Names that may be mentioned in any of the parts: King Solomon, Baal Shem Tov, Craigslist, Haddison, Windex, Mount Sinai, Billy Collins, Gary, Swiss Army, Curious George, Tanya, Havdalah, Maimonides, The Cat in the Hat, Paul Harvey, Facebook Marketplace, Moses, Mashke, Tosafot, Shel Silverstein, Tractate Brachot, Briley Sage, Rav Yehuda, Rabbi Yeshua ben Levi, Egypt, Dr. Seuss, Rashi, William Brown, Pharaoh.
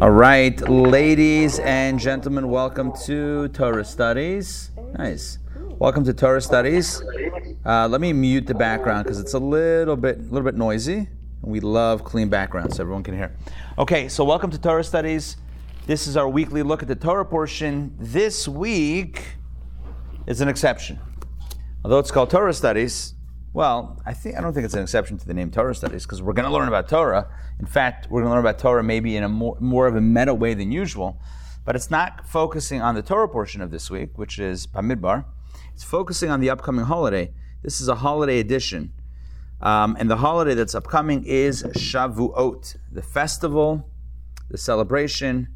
All right, ladies and gentlemen, welcome to Torah Studies. Nice. Welcome to Torah Studies. Let me mute the background because it's a little bit noisy. And we love clean backgrounds so everyone can hear. Okay, so welcome to Torah Studies. This is our weekly look at the Torah portion. This week is an exception. Although it's called Torah Studies, well, I don't think it's an exception to the name Torah Studies because we're going to learn about Torah. In fact, we're going to learn about Torah maybe in a more of a meta way than usual, but it's not focusing on the Torah portion of this week, which is Bamidbar. It's focusing on the upcoming holiday. This is a holiday edition, and the holiday that's upcoming is Shavuot, the festival, the celebration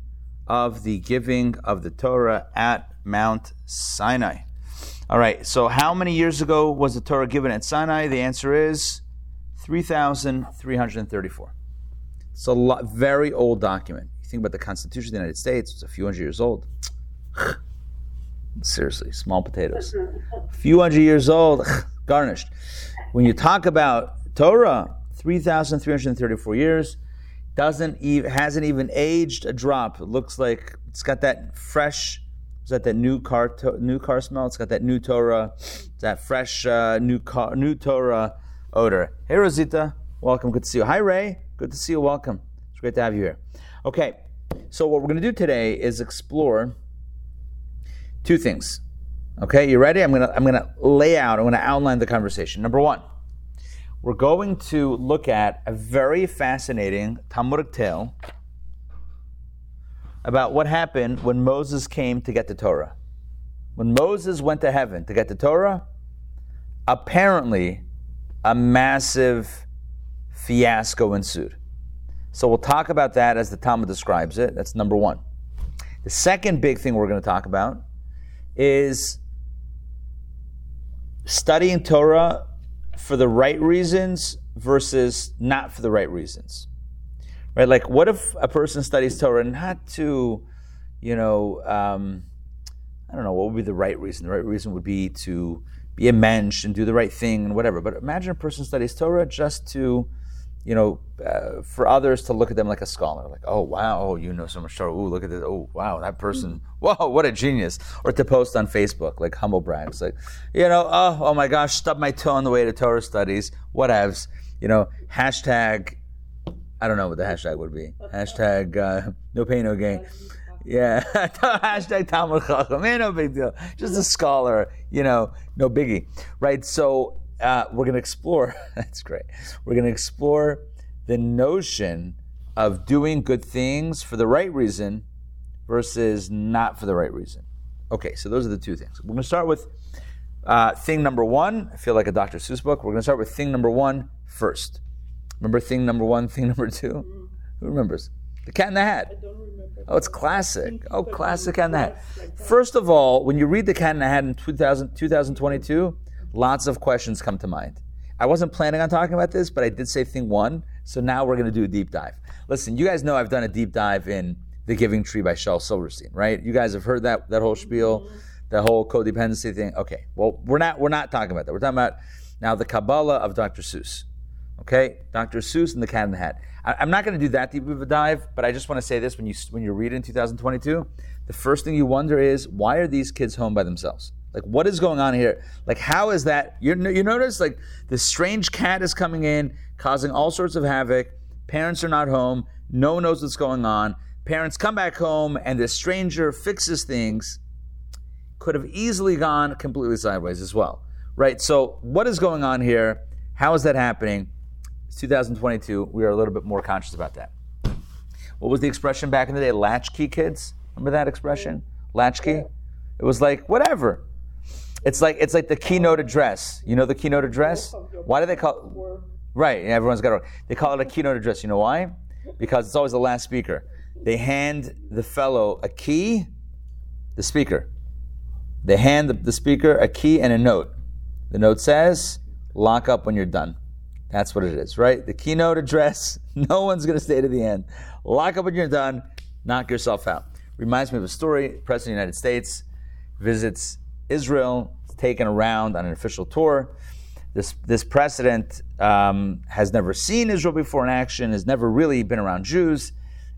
of the giving of the Torah at Mount Sinai. All right, so how many years ago was the Torah given at Sinai? The answer is 3,334. It's a very old document. You think about the Constitution of the United States, it's a few hundred years old. Seriously, small potatoes. A few hundred years old, garnished. When you talk about Torah, 3,334 years, hasn't even aged a drop. It looks like it's got that fresh... Is that new car smell? It's got that new Torah, that fresh new Torah odor. Hey, Rosita, welcome. Good to see you. Hi, Ray. Good to see you. Welcome. It's great to have you here. Okay, so what we're going to do today is explore two things. Okay, you ready? I'm going to outline the conversation. Number one, we're going to look at a very fascinating Talmudic tale about what happened when Moses came to get the Torah. When Moses went to heaven to get the Torah, apparently a massive fiasco ensued. So we'll talk about that as the Talmud describes it. That's number one. The second big thing we're going to talk about is studying Torah for the right reasons versus not for the right reasons. Right, like what if a person studies Torah not to, I don't know, what would be the right reason? The right reason would be to be a mensch and do the right thing and whatever. But imagine a person studies Torah just to, for others to look at them like a scholar. Like, oh, wow, oh, you know so much Torah. Ooh, look at this. Oh, wow, that person. Whoa, what a genius. Or to post on Facebook, like humble brags. Like, oh my gosh, stubbed my toe on the way to Torah studies. Whatevs. Hashtag... I don't know what the hashtag would be. Hashtag no pain, no gain. Yeah. Hashtag Talmud Chacham. Man, no big deal. Just a scholar, no biggie. Right? So we're going to explore. That's great. We're going to explore the notion of doing good things for the right reason versus not for the right reason. Okay, so those are the two things. We're going to start with thing number one. I feel like a Dr. Seuss book. We're going to start with thing number one first. Remember thing number one, thing number two? Mm. Who remembers? The Cat in the Hat. I don't remember. Oh, it's classic. Oh, classic Cat in the Hat. Like first of all, when you read The Cat in the Hat in 2022, lots of questions come to mind. I wasn't planning on talking about this, but I did say thing one, so now we're going to do a deep dive. Listen, you guys know I've done a deep dive in The Giving Tree by Shel Silverstein, right? You guys have heard that whole spiel, the whole codependency thing. Okay, well, we're not talking about that. We're talking about now the Kabbalah of Dr. Seuss. Okay, Dr. Seuss and the Cat in the Hat. I'm not going to do that deep of a dive, but I just want to say this: when you read it in 2022, the first thing you wonder is why are these kids home by themselves? Like, what is going on here? Like, how is that? You notice like this strange cat is coming in, causing all sorts of havoc. Parents are not home. No one knows what's going on. Parents come back home, and this stranger fixes things. Could have easily gone completely sideways as well, right? So, what is going on here? How is that happening? 2022, we are a little bit more conscious about that. What was the expression back in the day? Latchkey kids. Remember that expression? Latchkey? It was like, whatever. It's like the keynote address. You know the keynote address? Why do they call it? Right, everyone's got it. They call it a keynote address. You know why? because it's always the last speaker. They hand the fellow a key, the speaker. They hand the speaker a key and a note. The note says, lock up when you're done. That's what it is, right? The keynote address, no one's going to stay to the end. Lock up when you're done, knock yourself out. Reminds me of a story. The President of the United States visits Israel, is taken around on an official tour. This president has never seen Israel before in action, has never really been around Jews,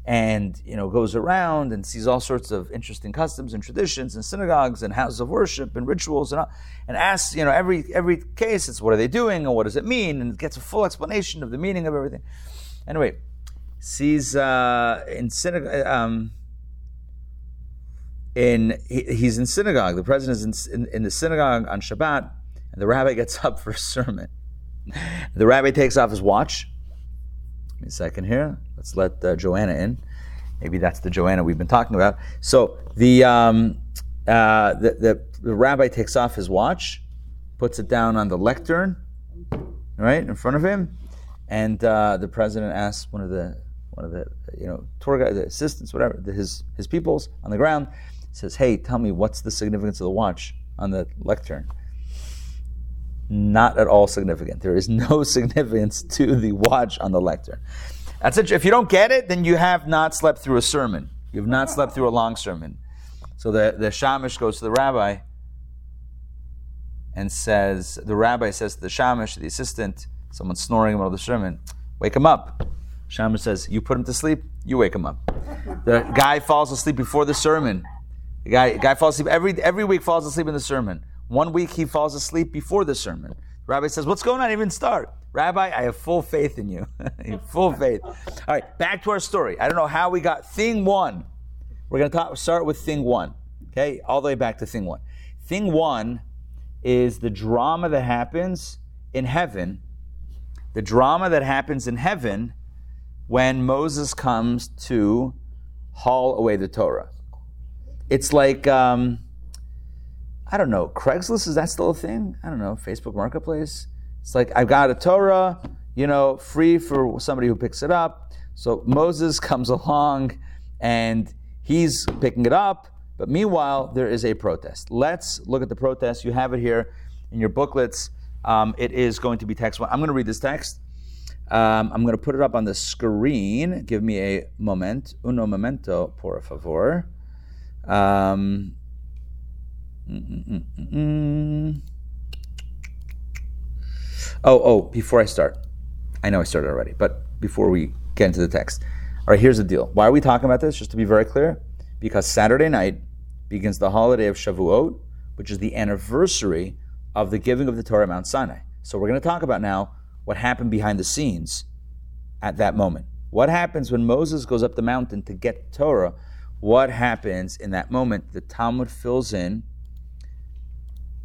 and goes around and sees all sorts of interesting customs and traditions and synagogues and houses of worship and rituals and asks, every case, it's what are they doing and what does it mean, and gets a full explanation of the meaning of everything. Anyway, sees in synagogue. He's in synagogue. The president is in the synagogue on Shabbat, and the rabbi gets up for a sermon. The rabbi takes off his watch. Give me a second here. Let's let Joanna in. Maybe that's the Joanna we've been talking about. So the rabbi takes off his watch, puts it down on the lectern, right in front of him, and the president asks one of the tour guide, the assistants, whatever, his peoples on the ground. Says, hey, tell me, what's the significance of the watch on the lectern? Not at all significant. There is no significance to the watch on the lectern. That's it. If you don't get it, then you have not slept through a sermon. You have not slept through a long sermon. So the shamash goes to the rabbi and says, the rabbi says to the shamash, the assistant, someone's snoring in the middle of the sermon, wake him up. Shamash says, you put him to sleep, you wake him up. The guy falls asleep before the sermon. The guy falls asleep every week, falls asleep in the sermon. 1 week he falls asleep before the sermon. The rabbi says, what's going on? I didn't even start. Rabbi, I have full faith in you. Full faith. All right, back to our story. I don't know how we got thing one. We're going to start with thing one. Okay, all the way back to thing one. Thing one is the drama that happens in heaven. The drama that happens in heaven when Moses comes to haul away the Torah. It's like, I don't know, Craigslist, is that still a thing? I don't know, Facebook Marketplace. It's like, I've got a Torah, free for somebody who picks it up. So Moses comes along and he's picking it up. But meanwhile, there is a protest. Let's look at the protest. You have it here in your booklets. It is going to be text one. I'm going to read this text. I'm going to put it up on the screen. Give me a moment. Uno momento, por favor. Before I start, I know I started already, but before we get into the text. All right, here's the deal. Why are we talking about this? Just to be very clear, because Saturday night begins the holiday of Shavuot, which is the anniversary of the giving of the Torah at Mount Sinai. So we're going to talk about now what happened behind the scenes at that moment. What happens when Moses goes up the mountain to get Torah? What happens in that moment? The Talmud fills in.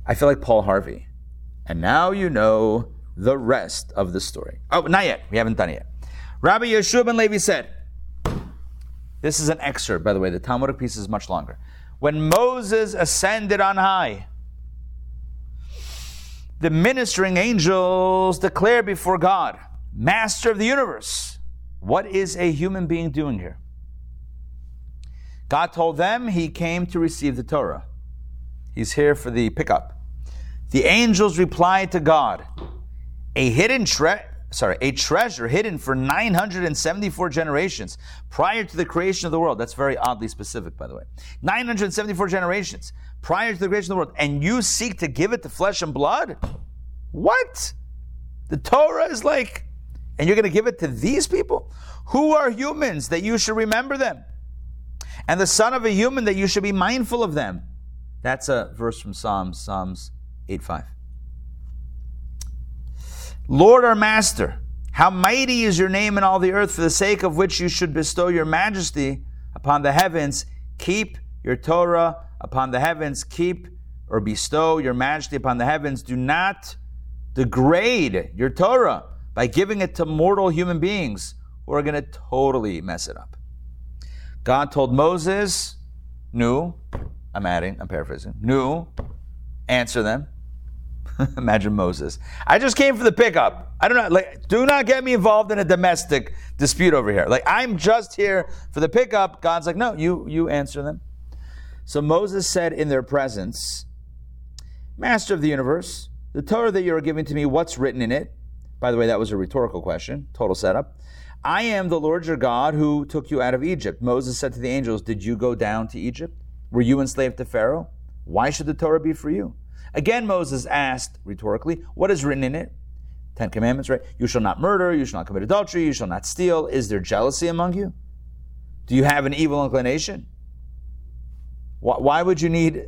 I feel like Paul Harvey. And now you know the rest of the story. Oh, not yet. We haven't done it yet. Rabbi Yeshua ben Levi said, this is an excerpt, by the way. The Talmudic piece is much longer. When Moses ascended on high, the ministering angels declared before God, Master of the universe, what is a human being doing here? God told them he came to receive the Torah. He's here for the pickup. The angels replied to God, a treasure hidden for 974 generations prior to the creation of the world. That's very oddly specific, by the way. 974 generations prior to the creation of the world. And you seek to give it to flesh and blood? What? The Torah is like, and you're going to give it to these people? Who are humans that you should remember them? And the son of a human that you should be mindful of them? That's a verse from Psalms 8:5. Lord our Master, how mighty is your name in all the earth, for the sake of which you should bestow your majesty upon the heavens. Keep your Torah upon the heavens. Keep or bestow your majesty upon the heavens. Do not degrade your Torah by giving it to mortal human beings who are going to totally mess it up. God told Moses, I'm paraphrasing. Answer them. Imagine Moses. I just came for the pickup. I don't know. Like, do not get me involved in a domestic dispute over here. Like, I'm just here for the pickup. God's like, no, you answer them. So Moses said in their presence, Master of the universe, the Torah that you are giving to me, what's written in it? By the way, that was a rhetorical question, total setup. I am the Lord your God who took you out of Egypt. Moses said to the angels, did you go down to Egypt? Were you enslaved to Pharaoh? Why should the Torah be for you? Again, Moses asked rhetorically, what is written in it? 10 Commandments, right? You shall not murder, you shall not commit adultery, you shall not steal. Is there jealousy among you? Do you have an evil inclination? Why would you need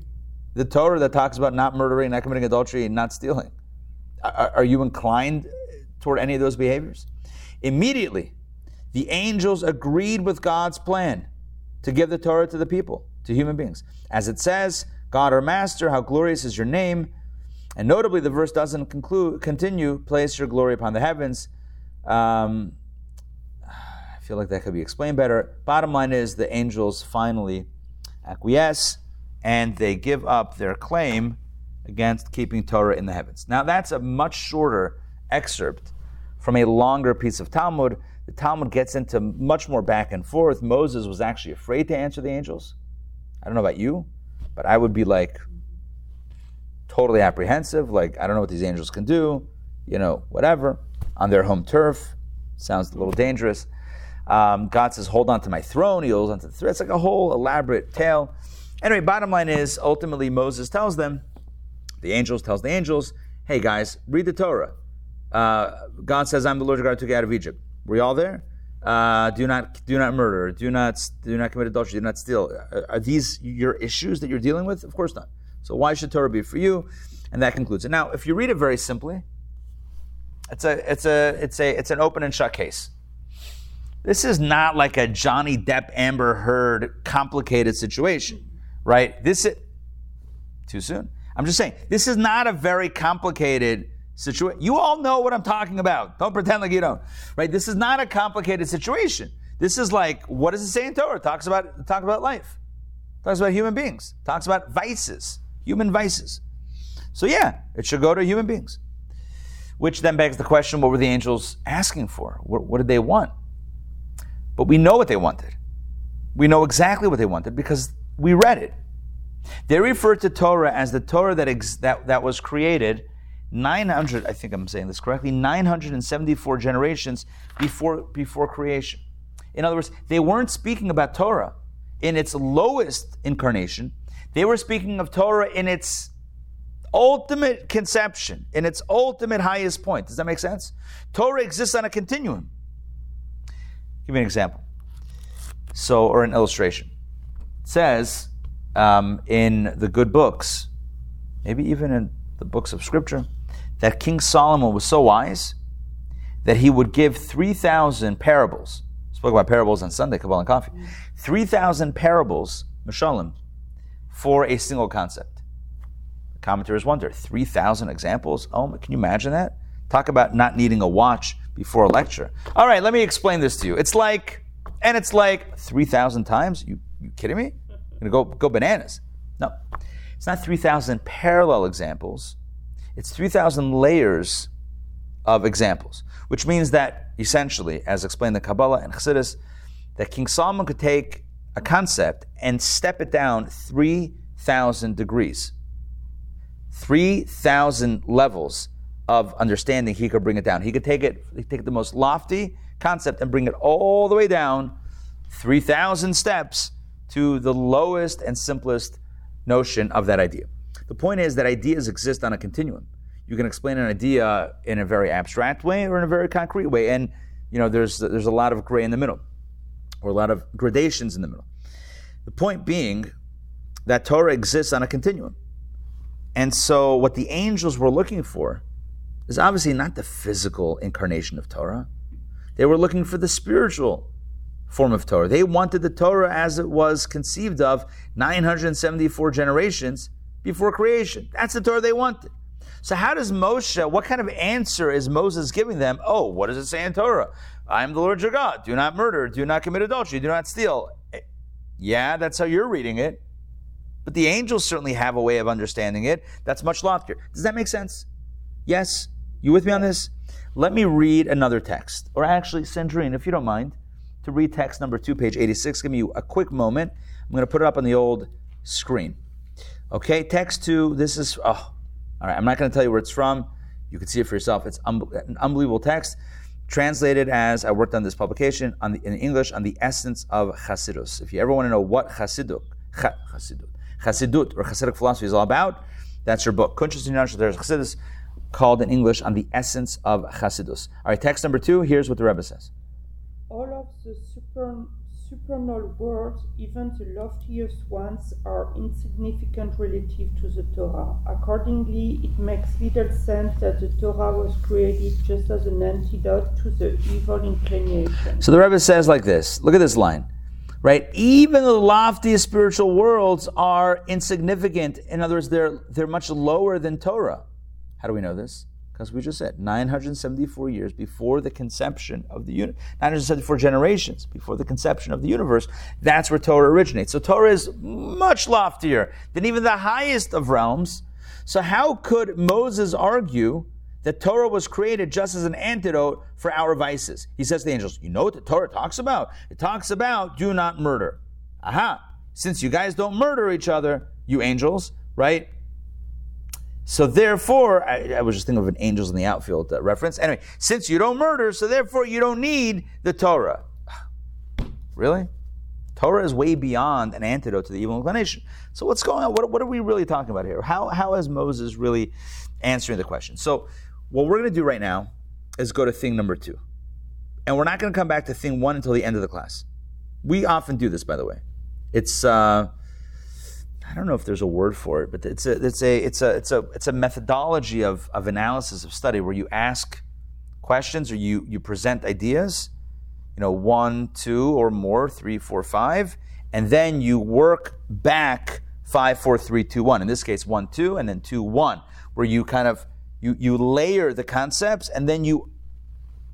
the Torah that talks about not murdering, not committing adultery, and not stealing? Are you inclined toward any of those behaviors? Immediately, the angels agreed with God's plan to give the Torah to the people, to human beings. As it says, God our Master, how glorious is your name. And notably, the verse doesn't continue, place your glory upon the heavens. I feel like that could be explained better. Bottom line is the angels finally acquiesce, and they give up their claim against keeping Torah in the heavens. Now, that's a much shorter excerpt from a longer piece of Talmud. The Talmud gets into much more back and forth. Moses was actually afraid to answer the angels. I don't know about you, but I would be like totally apprehensive, like, I don't know what these angels can do, whatever, on their home turf. Sounds a little dangerous. God says, hold on to my throne. He holds on to the throne. It's like a whole elaborate tale. Anyway, bottom line is, ultimately, Moses tells them, the angels, hey guys, read the Torah. God says, I'm the Lord your God who took you out of Egypt. Were you all there? Do not murder. Do not commit adultery. Do not steal. Are these your issues that you're dealing with? Of course not. So why should Torah be for you? And that concludes it. Now, if you read it very simply, it's an open and shut case. This is not like a Johnny Depp, Amber Heard complicated situation, right? Too soon. I'm just saying, this is not a very complicated situation. You all know what I'm talking about. Don't pretend like you don't, right? This is not a complicated situation. This is like, what does it say in Torah? Talks about life. Talks about human beings. Talks about vices, human vices. So yeah, it should go to human beings. Which then begs the question, what were the angels asking for? What did they want? But we know what they wanted. We know exactly what they wanted because we read it. They refer to Torah as the Torah that was created 900, I think I'm saying this correctly, 974 generations before creation. In other words, they weren't speaking about Torah in its lowest incarnation. They were speaking of Torah in its ultimate conception, in its ultimate highest point. Does that make sense? Torah exists on a continuum. Give me an example. So, or an illustration. It says in the good books, maybe even in the books of Scripture, that King Solomon was so wise that he would give 3,000 parables. I spoke about parables on Sunday, Kabbalah and Coffee. 3,000 parables, Mishalim, for a single concept. The commentators wonder, 3,000 examples? Oh, can you imagine that? Talk about not needing a watch before a lecture. All right, let me explain this to you. It's like 3,000 times? You kidding me? I'm going to go bananas. No, it's not 3,000 parallel examples. It's 3,000 layers of examples, which means that essentially, as explained in Kabbalah and Chassidus, that King Solomon could take a concept and step it down 3,000 degrees, 3,000 levels of understanding. He could bring it down. He could take the most lofty concept and bring it all the way down 3,000 steps to the lowest and simplest notion of that idea. The point is that ideas exist on a continuum. You can explain an idea in a very abstract way or in a very concrete way, and there's a lot of gray in the middle, or a lot of gradations in the middle. The point being that Torah exists on a continuum. And so what the angels were looking for is obviously not the physical incarnation of Torah. They were looking for the spiritual form of Torah. They wanted the Torah as it was conceived of 974 generations before creation. That's the Torah they wanted. So how does Moshe, what kind of answer is Moses giving them? Oh, what does it say in Torah? I am the Lord your God. Do not murder. Do not commit adultery. Do not steal. Yeah, that's how you're reading it. But the angels certainly have a way of understanding it that's much loftier. Does that make sense? Yes? You with me on this? Let me read another text. Or actually, Sandrine, if you don't mind, to read text number 2, page 86. Give me a quick moment. I'm going to put it up on the old screen. Okay, text 2. This is, all right, I'm not going to tell you where it's from. You can see it for yourself. It's an unbelievable text. Translated as, I worked on this publication in English, on the essence of Hasidus. If you ever want to know what Hasidut or Hasidic philosophy is all about, that's your book. Conscious and Natural, there's Chassidus, called in English On the Essence of Hasidus. All right, text number 2, here's what the Rebbe says. All of the supernal words, even the loftiest ones, are insignificant relative to the Torah. Accordingly, it makes little sense that the Torah was created just as an antidote to the evil inclination. So the Rebbe says like this, look at this line, right? Even the loftiest spiritual worlds are insignificant. In other words, they're much lower than Torah. How do we know this? Because we just said 974 years before the conception of the universe, 974 generations before the conception of the universe, that's where Torah originates. So Torah is much loftier than even the highest of realms. So how could Moses argue that Torah was created just as an antidote for our vices? He says to the angels, you know what the Torah talks about? It talks about do not murder. Aha! Since you guys don't murder each other, you angels, right? So therefore, I was just thinking of an Angels in the Outfield reference. Anyway, since you don't murder, so therefore you don't need the Torah. Really? Torah is way beyond an antidote to the evil inclination. So what's going on? What are we really talking about here? How is Moses really answering the question? So what we're going to do right now is go to thing number 2. And we're not going to come back to thing 1 until the end of the class. We often do this, by the way. It's... I don't know if there's a word for it, but it's a methodology of analysis of study where you ask questions or you present ideas, 1, 2 or more, 3, 4, 5, and then you work back 5, 4, 3, 2, 1. In this case, 1, 2, and then 2, 1, where you kind of you layer the concepts and then you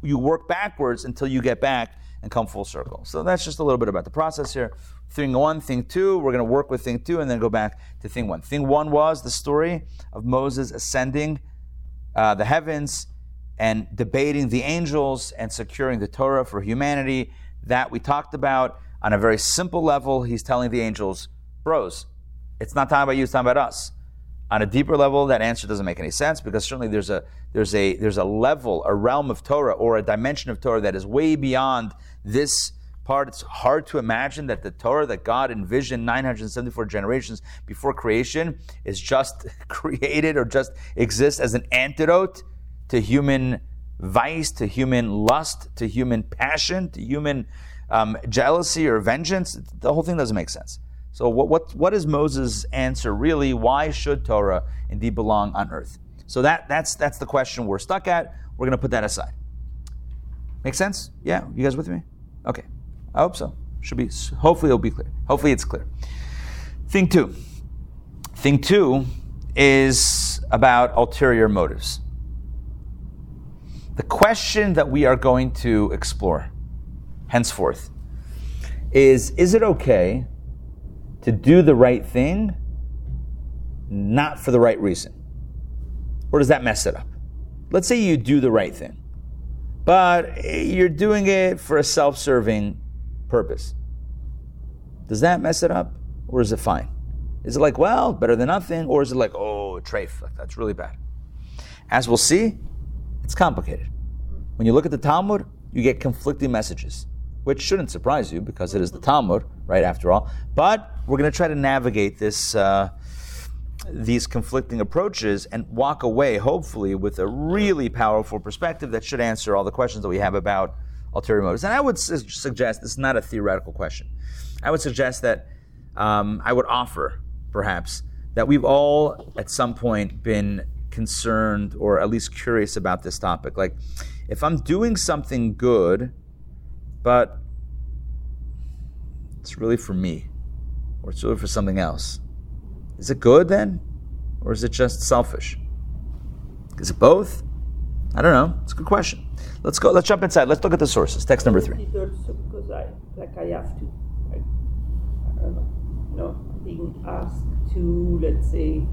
work backwards until you get back and come full circle. So that's just a little bit about the process here. Thing 1, thing 2, we're going to work with thing 2 and then go back to thing 1. Thing 1 was the story of Moses ascending the heavens and debating the angels and securing the Torah for humanity. That we talked about on a very simple level. He's telling the angels, bros, it's not talking about you, it's talking about us. On a deeper level, that answer doesn't make any sense because certainly there's a level, a realm of Torah or a dimension of Torah that is way beyond this part. It's hard to imagine that the Torah that God envisioned 974 generations before creation is just created or just exists as an antidote to human vice, to human lust, to human passion, to human jealousy or vengeance. The whole thing doesn't make sense. So what is Moses' answer really? Why should Torah indeed belong on earth? So that's the question we're stuck at. We're going to put that aside. Make sense? Yeah? You guys with me? Okay. I hope so. Should be. Hopefully it'll be clear. Hopefully it's clear. Thing 2. Thing 2 is about ulterior motives. The question that we are going to explore henceforth is it okay to do the right thing, not for the right reason? Or does that mess it up? Let's say you do the right thing, but you're doing it for a self-serving purpose. Does that mess it up? Or is it fine? Is it like, well, better than nothing? Or is it like, oh, treif, that's really bad? As we'll see, it's complicated. When you look at the Talmud, you get conflicting messages, which shouldn't surprise you because it is the Talmud, right, after all. But we're going to try to navigate these conflicting approaches and walk away, hopefully, with a really powerful perspective that should answer all the questions that we have about ulterior motives. And I would suggest, this is not a theoretical question, I would suggest that, I would offer, perhaps, that we've all, at some point, been concerned or at least curious about this topic. Like, if I'm doing something good, but it's really for me, or it's really for something else. Is it good then? Or is it just selfish? Is it both? I don't know. It's a good question. Let's go. Let's jump inside. Let's look at the sources. Text number 3. Because I have to. I don't know. No. being asked to, let's say,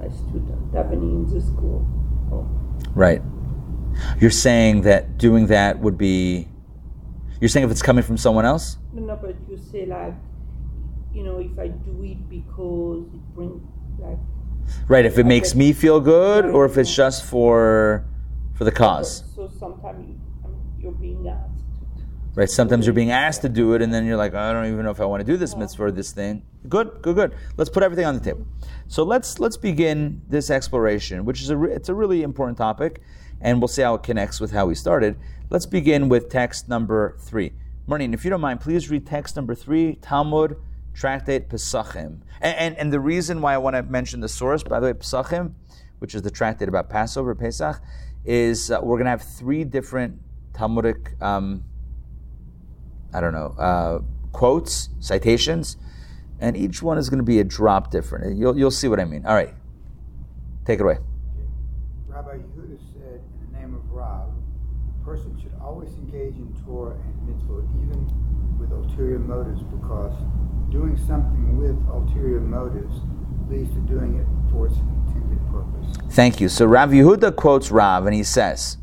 a student happening in the school. Oh. Right. You're saying that doing that would be... You're saying if it's coming from someone else? No, but you say like, if I do it because it brings like... Right, if it makes me feel good, or if it's just for the cause. So sometimes you're being asked. Right, sometimes you're being asked to do it, and then you're like, I don't even know if I want to do this mitzvah or this thing. Good. Let's put everything on the table. So let's begin this exploration, which is a really important topic, and we'll see how it connects with how we started. Let's begin with text number 3. Marlene, if you don't mind, please read text number 3, Talmud, Tractate Pesachim. And the reason why I want to mention the source, by the way, Pesachim, which is the tractate about Passover, Pesach, is we're going to have 3 different Talmudic, quotes, citations, and each one is going to be a drop different. You'll see what I mean. All right, take it away. Rabbi Yehuda said, in the name of Rav, a person should always engage in Torah and mitzvot, even with ulterior motives, because doing something with ulterior motives leads to doing it for its intended purpose. Thank you. So Rav Yehuda quotes Rav, and he says,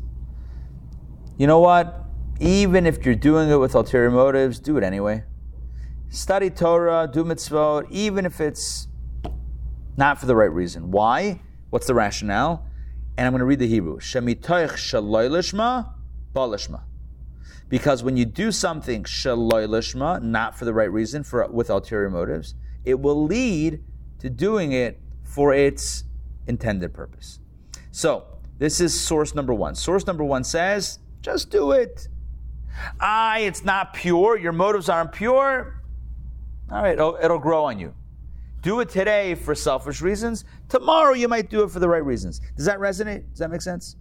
you know what? Even if you're doing it with ulterior motives, do it anyway. Study Torah, do mitzvot, even if it's not for the right reason. Why? What's the rationale? And I'm going to read the Hebrew. Shemitoich shaloi lishma, balishma. Because when you do something shaloi lishma, not for the right reason, with ulterior motives, it will lead to doing it for its intended purpose. So, this is source number 1. Source number 1 says, just do it. It's not pure. Your motives aren't pure. All right, it'll grow on you. Do it today for selfish reasons. Tomorrow you might do it for the right reasons. Does that resonate? Does that make sense?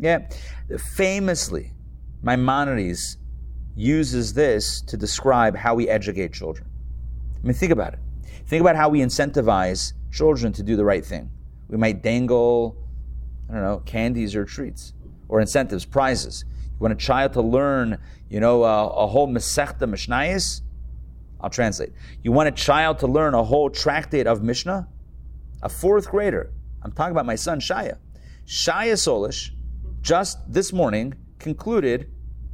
Yeah. Famously, Maimonides uses this to describe how we educate children. I mean, think about it. Think about how we incentivize children to do the right thing. We might dangle, candies or treats or incentives, prizes. You want a child to learn, a whole Masechta Mishnayos? I'll translate. You want a child to learn a whole tractate of Mishnah? A 4th grader. I'm talking about my son, Shaya. Shaya Solish, just this morning, concluded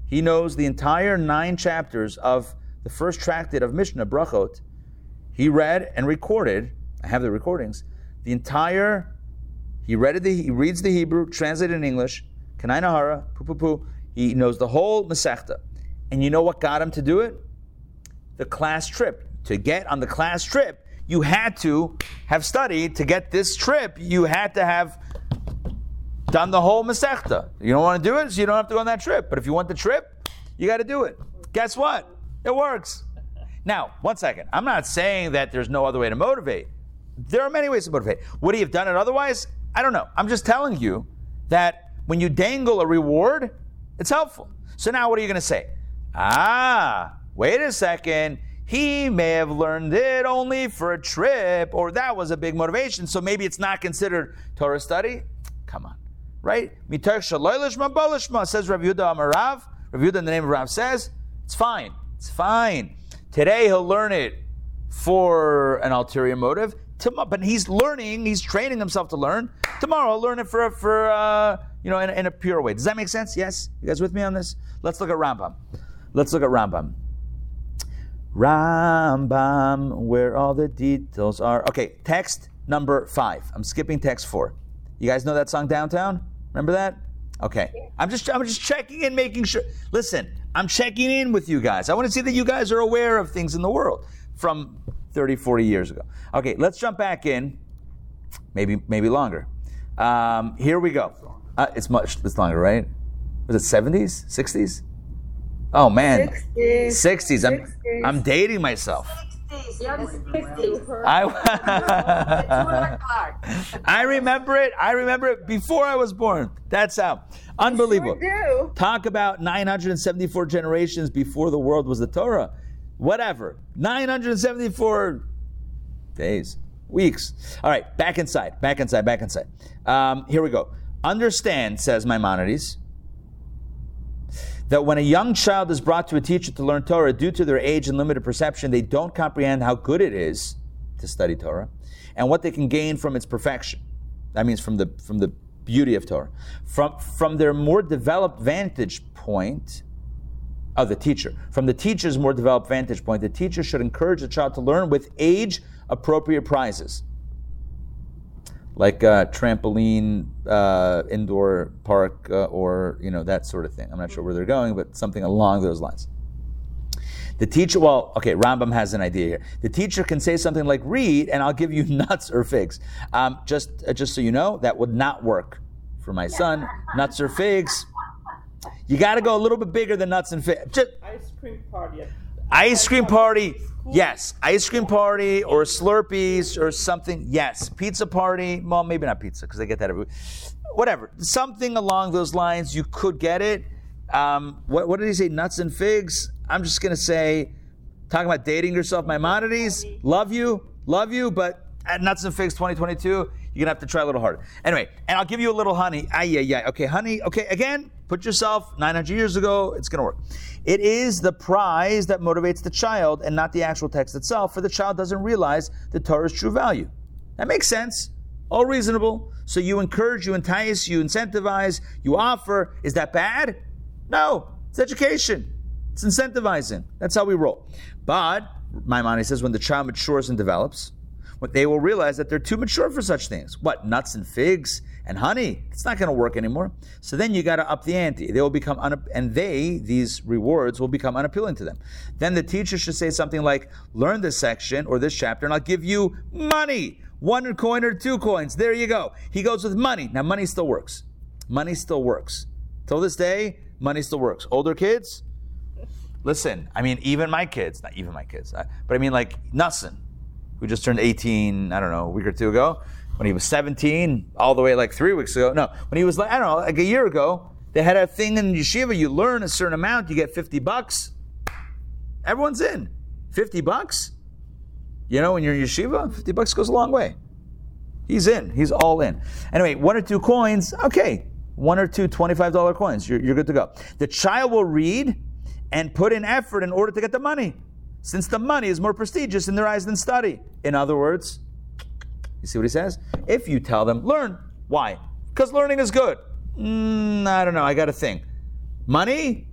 he knows the entire 9 chapters of the first tractate of Mishnah, Brachot. He read and recorded, I have the recordings, he reads the Hebrew, translated in English, Kanai Nahara, he knows the whole Masechta. And you know what got him to do it? The class trip. To get on the class trip, you had to have studied. To get this trip, you had to have done the whole Masechta. You don't want to do it, so you don't have to go on that trip. But if you want the trip, you got to do it. Guess what? It works. Now, one second. I'm not saying that there's no other way to motivate. There are many ways to motivate. Would he have done it otherwise? I don't know. I'm just telling you that when you dangle a reward, it's helpful. So now what are you going to say? Wait a second. He may have learned it only for a trip, or that was a big motivation, so maybe it's not considered Torah study. Come on, right? Mitar shaloi lishma b'lishma, says Rav Yehuda Amar Rav. Rav Yehuda in the name of Rav says, it's fine. Today he'll learn it for an ulterior motive, but he's training himself to learn. Tomorrow he'll learn it in a pure way. Does that make sense? Yes? You guys with me on this? Let's look at Rambam. Rambam, where all the details are. Okay, text number 5. I'm skipping text 4. You guys know that song, Downtown? Remember that? Okay. I'm just checking in, making sure. Listen, I'm checking in with you guys. I want to see that you guys are aware of things in the world from 30, 40 years ago. Okay, let's jump back in. Maybe longer. Here we go. It's longer, right? Was it 70s? 60s? Oh, man. 60s. I'm dating myself. 60s. You're 60s. I remember it before I was born. That's how. Unbelievable. Sure do. Talk about 974 generations before the world was the Torah. Whatever. 974 days, weeks. All right, back inside. Here we go. Understand, says Maimonides, that when a young child is brought to a teacher to learn Torah, due to their age and limited perception, they don't comprehend how good it is to study Torah and what they can gain from its perfection. That means from the beauty of Torah. From their more developed vantage point of the teacher. From the teacher's more developed vantage point, the teacher should encourage the child to learn with age-appropriate prizes, like a trampoline, indoor park, or that sort of thing. I'm not sure where they're going, but something along those lines. The teacher, Rambam has an idea here. The teacher can say something like, read, and I'll give you nuts or figs. Just so you know, that would not work for my son. Nuts or figs. You got to go a little bit bigger than nuts and figs. Ice cream party. Ice cream party, yes. Ice cream party or Slurpees or something, yes. Pizza party, well, maybe not pizza because they get that every week. Whatever, something along those lines, you could get it. What did he say, nuts and figs? I'm just going to say, talking about dating yourself, Maimonides, love you, but at nuts and figs 2022, you're going to have to try a little harder. Anyway, and I'll give you a little honey. Okay, honey, okay, again, put yourself 900 years ago, it's going to work. It is the prize that motivates the child and not the actual text itself, for the child doesn't realize the Torah's true value. That makes sense, all reasonable. So you encourage, you entice, you incentivize, you offer. Is that bad? No, it's education. It's incentivizing. That's how we roll. But, Maimonides says, when the child matures and develops, they will realize that they're too mature for such things. What, nuts and figs and honey? It's not going to work anymore. So then you got to up the ante. They will become, these rewards will become unappealing to them. Then the teacher should say something like, learn this section or this chapter and I'll give you money. One coin or two coins. There you go. He goes with money. Now money still works. Money still works. Till this day, money still works. Older kids, listen, I mean Nussin, who just turned 18, I don't know, a week or two ago, when he was 17, all the way like 3 weeks ago. No, when he was like a year ago, they had a thing in yeshiva, you learn a certain amount, you get $50. Everyone's in. $50? When you're in yeshiva, $50 goes a long way. He's in. He's all in. Anyway, one or two coins, okay. One or two $25 coins, you're good to go. The child will read and put in effort in order to get the money, since the money is more prestigious in their eyes than study. In other words, you see what he says? If you tell them, learn. Why? Because learning is good. I don't know, I got a thing. Money?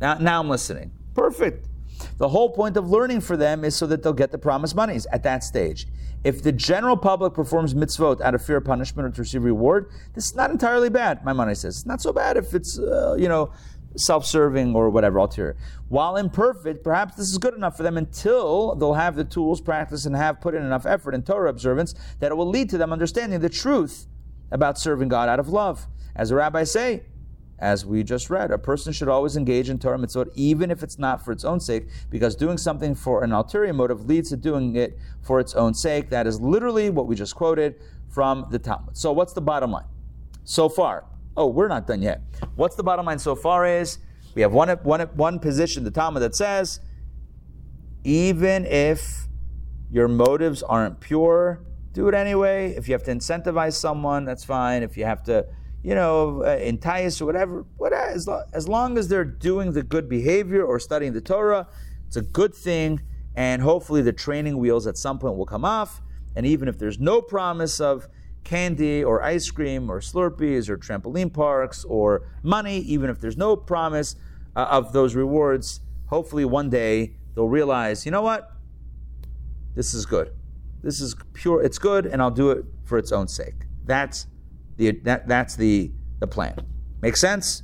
Now I'm listening. Perfect. The whole point of learning for them is so that they'll get the promised monies at that stage. If the general public performs mitzvot out of fear of punishment or to receive reward, this is not entirely bad, Maimonides says. It's not so bad if it's, self-serving or whatever, ulterior. While imperfect, perhaps this is good enough for them until they'll have the tools, practice, and have put in enough effort in Torah observance that it will lead to them understanding the truth about serving God out of love. As the rabbis say, as we just read, a person should always engage in Torah mitzvot, even if it's not for its own sake, because doing something for an ulterior motive leads to doing it for its own sake. That is literally what we just quoted from the Talmud. So what's the bottom line? So far, we're not done yet. What's the bottom line so far is, we have one position, the Talmud, that says, even if your motives aren't pure, do it anyway. If you have to incentivize someone, that's fine. If you have to, entice or whatever, as long as they're doing the good behavior or studying the Torah, it's a good thing, and hopefully the training wheels at some point will come off, and even if there's no promise of candy or ice cream or Slurpees or trampoline parks or money, even if there's no promise of those rewards, hopefully one day they'll realize, you know what? This is good. This is pure, it's good, and I'll do it for its own sake. That's the plan. Make sense?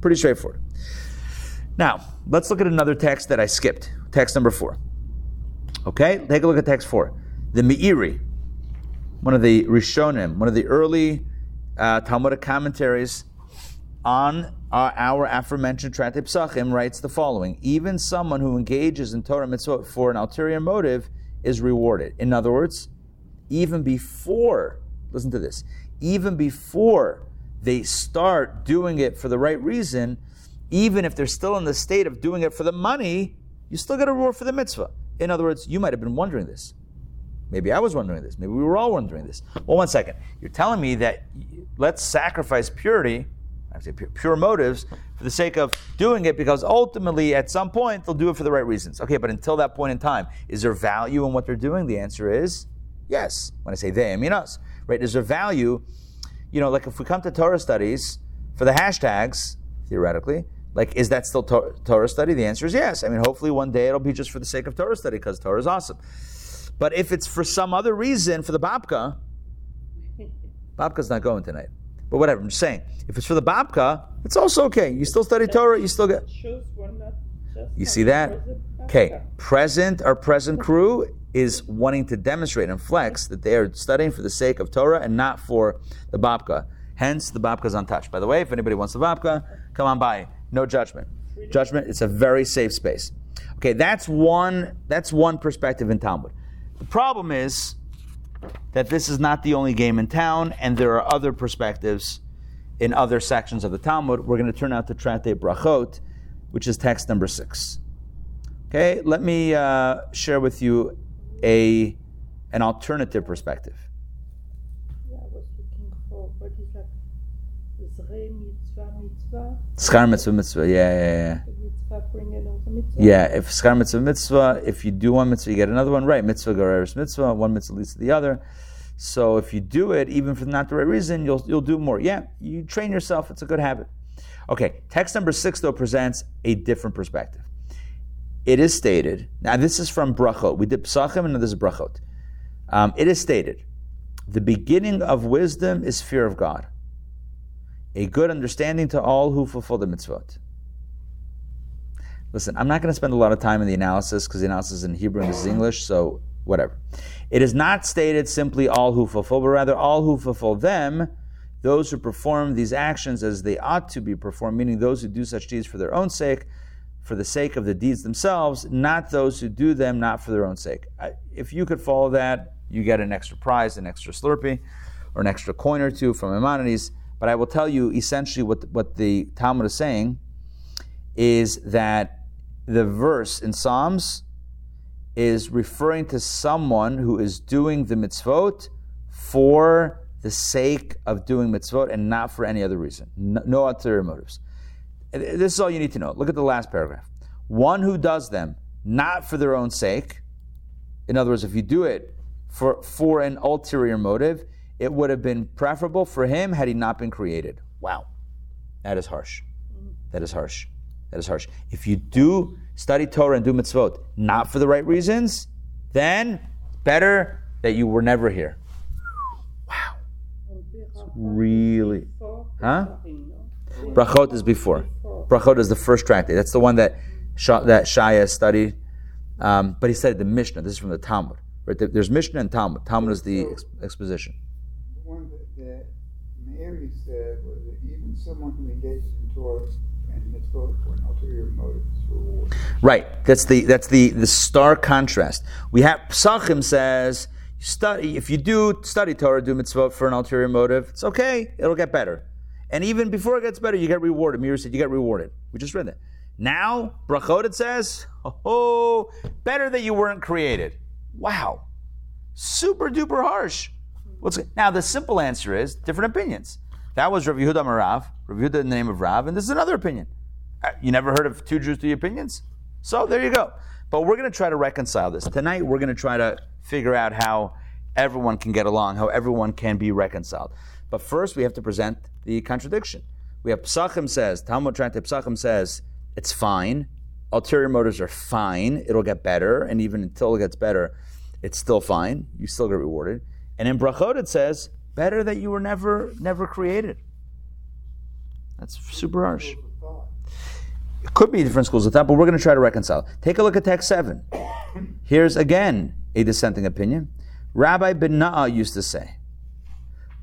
Pretty straightforward. Now, let's look at another text that I skipped. Text number 4. Okay, take a look at text 4. The Meiri, one of the Rishonim, one of the early Talmudic commentaries on our aforementioned Tractate Pesachim, writes the following. Even someone who engages in Torah mitzvot for an ulterior motive is rewarded. In other words, even before, listen to this, even before they start doing it for the right reason, even if they're still in the state of doing it for the money, you still get a reward for the mitzvah. In other words, you might have been wondering this. Maybe I was wondering this. Maybe we were all wondering this. Well, one second. You're telling me that let's sacrifice purity, I say pure motives, for the sake of doing it, because ultimately at some point they'll do it for the right reasons. Okay, but until that point in time, is there value in what they're doing? The answer is yes. When I say they, I mean us, right? Is there value? You know, like if we come to Torah studies for the hashtags, theoretically, like, is that still Torah study? The answer is yes. I mean, hopefully one day it'll be just for the sake of Torah study, because Torah is awesome. But if it's for some other reason, for the babka, babka's not going tonight. But whatever, I'm just saying, if it's for the babka, it's also okay. You still study Torah, you still get... You see that? Okay, present, our present crew is wanting to demonstrate and flex that they are studying for the sake of Torah and not for the babka. Hence, the babka is untouched. By the way, if anybody wants the babka, come on by. No judgment. Judgment, it's a very safe space. Okay, that's one perspective in Talmud. The problem is that this is not the only game in town, and there are other perspectives in other sections of the Talmud. We're going to turn now to Tractate Brachot, which is text number 6. Okay, let me share with you an alternative perspective. Yeah, I was looking for, what is that? Schar mitzvah, mitzvah. Yeah. If schar mitzvah, mitzvah. If you do one mitzvah, you get another one. Right? Mitzvah goreres mitzvah. One mitzvah leads to the other. So if you do it, even for not the right reason, you'll do more. Yeah. You train yourself. It's a good habit. Okay. Text number 6 though presents a different perspective. It is stated. Now this is from Brachot. We did Pesachim, and this is Brachot. It is stated, the beginning of wisdom is fear of God, a good understanding to all who fulfill the mitzvot. Listen, I'm not going to spend a lot of time in the analysis, because the analysis is in Hebrew and this is English, so whatever. It is not stated simply all who fulfill, but rather all who fulfill them, those who perform these actions as they ought to be performed, meaning those who do such deeds for their own sake, for the sake of the deeds themselves, not those who do them not for their own sake. If you could follow that, you get an extra prize, an extra Slurpee, or an extra coin or two from Maimonides. But I will tell you essentially what the Talmud is saying is that the verse in Psalms is referring to someone who is doing the mitzvot for the sake of doing mitzvot and not for any other reason. No ulterior motives. This is all you need to know. Look at the last paragraph. One who does them not for their own sake. In other words, if you do it for an ulterior motive, it would have been preferable for him had he not been created. Wow. That is harsh. If you do study Torah and do mitzvot not for the right reasons, then better that you were never here. Wow. It's really... Huh? Brachot is before. Brachot is the first tractate. That's the one that Shaya studied. But he studied the Mishnah. This is from the Talmud. Right? There's Mishnah and Talmud. Talmud is the exposition. That Mary said was that even someone who engages in Torah and mitzvot for an ulterior motive is rewarded. Right. That's the stark contrast. We have Pesachim says if you study Torah, do mitzvot for an ulterior motive, it's okay, it'll get better. And even before it gets better, you get rewarded. Mary said you get rewarded. We just read that. Now, Brachot it says, better that you weren't created. Wow. Super duper harsh. Now, the simple answer is different opinions. That was Rav Yehuda Amar Rav, Rav Yehuda in the name of Rav, and this is another opinion. You never heard of two Jews, three opinions? So there you go. But we're going to try to reconcile this. Tonight, we're going to try to figure out how everyone can get along, how everyone can be reconciled. But first, we have to present the contradiction. We have Pesachim says, Talmud Tractate Pesachim says, it's fine. Ulterior motives are fine. It'll get better. And even until it gets better, it's still fine. You still get rewarded. And in Brachot it says, better that you were never created. That's super harsh. It could be different schools of thought, but we're going to try to reconcile. Take a look at text 7. Here's again a dissenting opinion. Rabbi Bena'a used to say,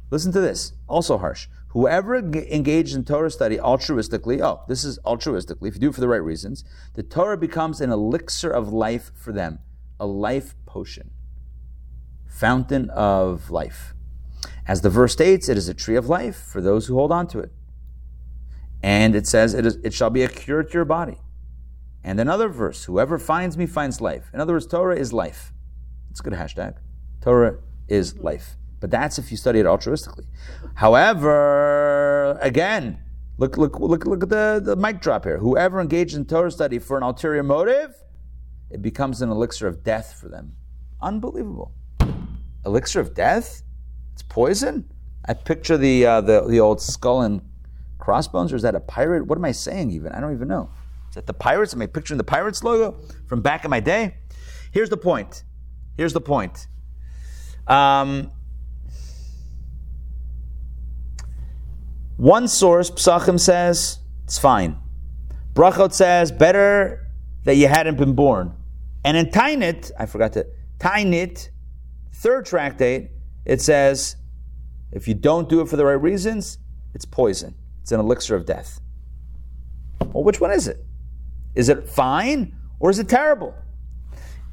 listen to this, also harsh. Whoever engaged in Torah study altruistically, this is altruistically, if you do it for the right reasons, the Torah becomes an elixir of life for them, a life potion. Fountain of life. As the verse states, it is a tree of life for those who hold on to it. And it says, it shall be a cure to your body. And another verse, whoever finds me finds life. In other words, Torah is life. It's a good hashtag. Torah is life. But that's if you study it altruistically. However, again, Look at the mic drop here. Whoever engages in Torah study for an ulterior motive, it becomes an elixir of death for them. Unbelievable. Elixir of death? It's poison? I picture the old skull and crossbones, or is that a pirate? What am I saying even? I don't even know. Is that the pirates? Am I picturing the pirates logo from back in my day? Here's the point. One source, Pesachim, says it's fine. Brachot says better that you hadn't been born. And in Ta'anit, Ta'anit, third tractate, it says if you don't do it for the right reasons, it's poison. It's an elixir of death. Well, which one is it? Is it fine or is it terrible?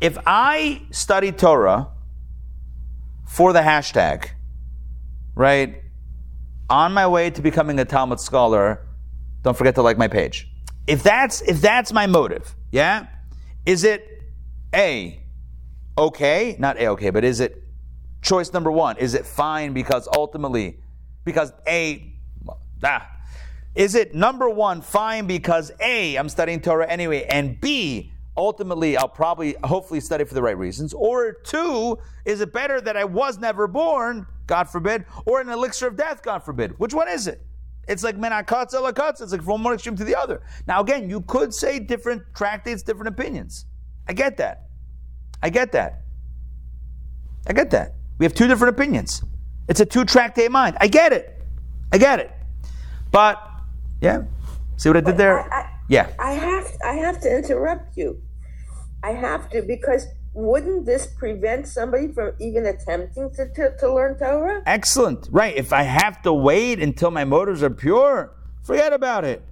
If I study Torah for the hashtag, right, on my way to becoming a Talmud scholar, don't forget to like my page. If that's my motive, yeah? Is it A, okay? Not A, okay, but is it choice number one? Is it fine because ultimately, because A, is it number one fine because A, I'm studying Torah anyway, and B, ultimately I'll hopefully study for the right reasons, or two, is it better that I was never born, God forbid, or an elixir of death, God forbid? Which one is it? It's like menakatsa lakatsa, it's like from one extreme to the other. Now again, you could say different tractates, different opinions. I get that. We have two different opinions. It's a two-tractate mind. I get it. But, yeah, see what I did there? Yeah. I have to interrupt you. I have to, because wouldn't this prevent somebody from even attempting to learn Torah? Excellent. Right. If I have to wait until my motives are pure, forget about it.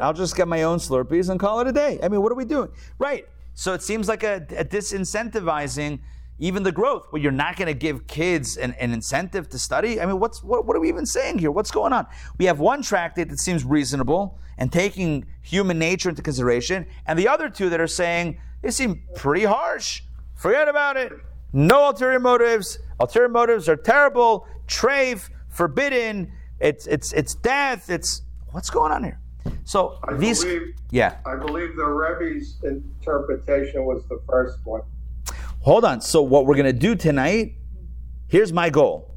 I'll just get my own Slurpees and call it a day. I mean, what are we doing? Right. So it seems like a disincentivizing even the growth, but you're not going to give kids an incentive to study? I mean, what are we even saying here? What's going on? We have one tractate that seems reasonable and taking human nature into consideration, and the other two that are saying, they seem pretty harsh. Forget about it. No ulterior motives. Ulterior motives are terrible, treif, forbidden, it's death, it's... What's going on here? So I believe the Rebbe's interpretation was the first one. Hold on. So what we're going to do tonight, here's my goal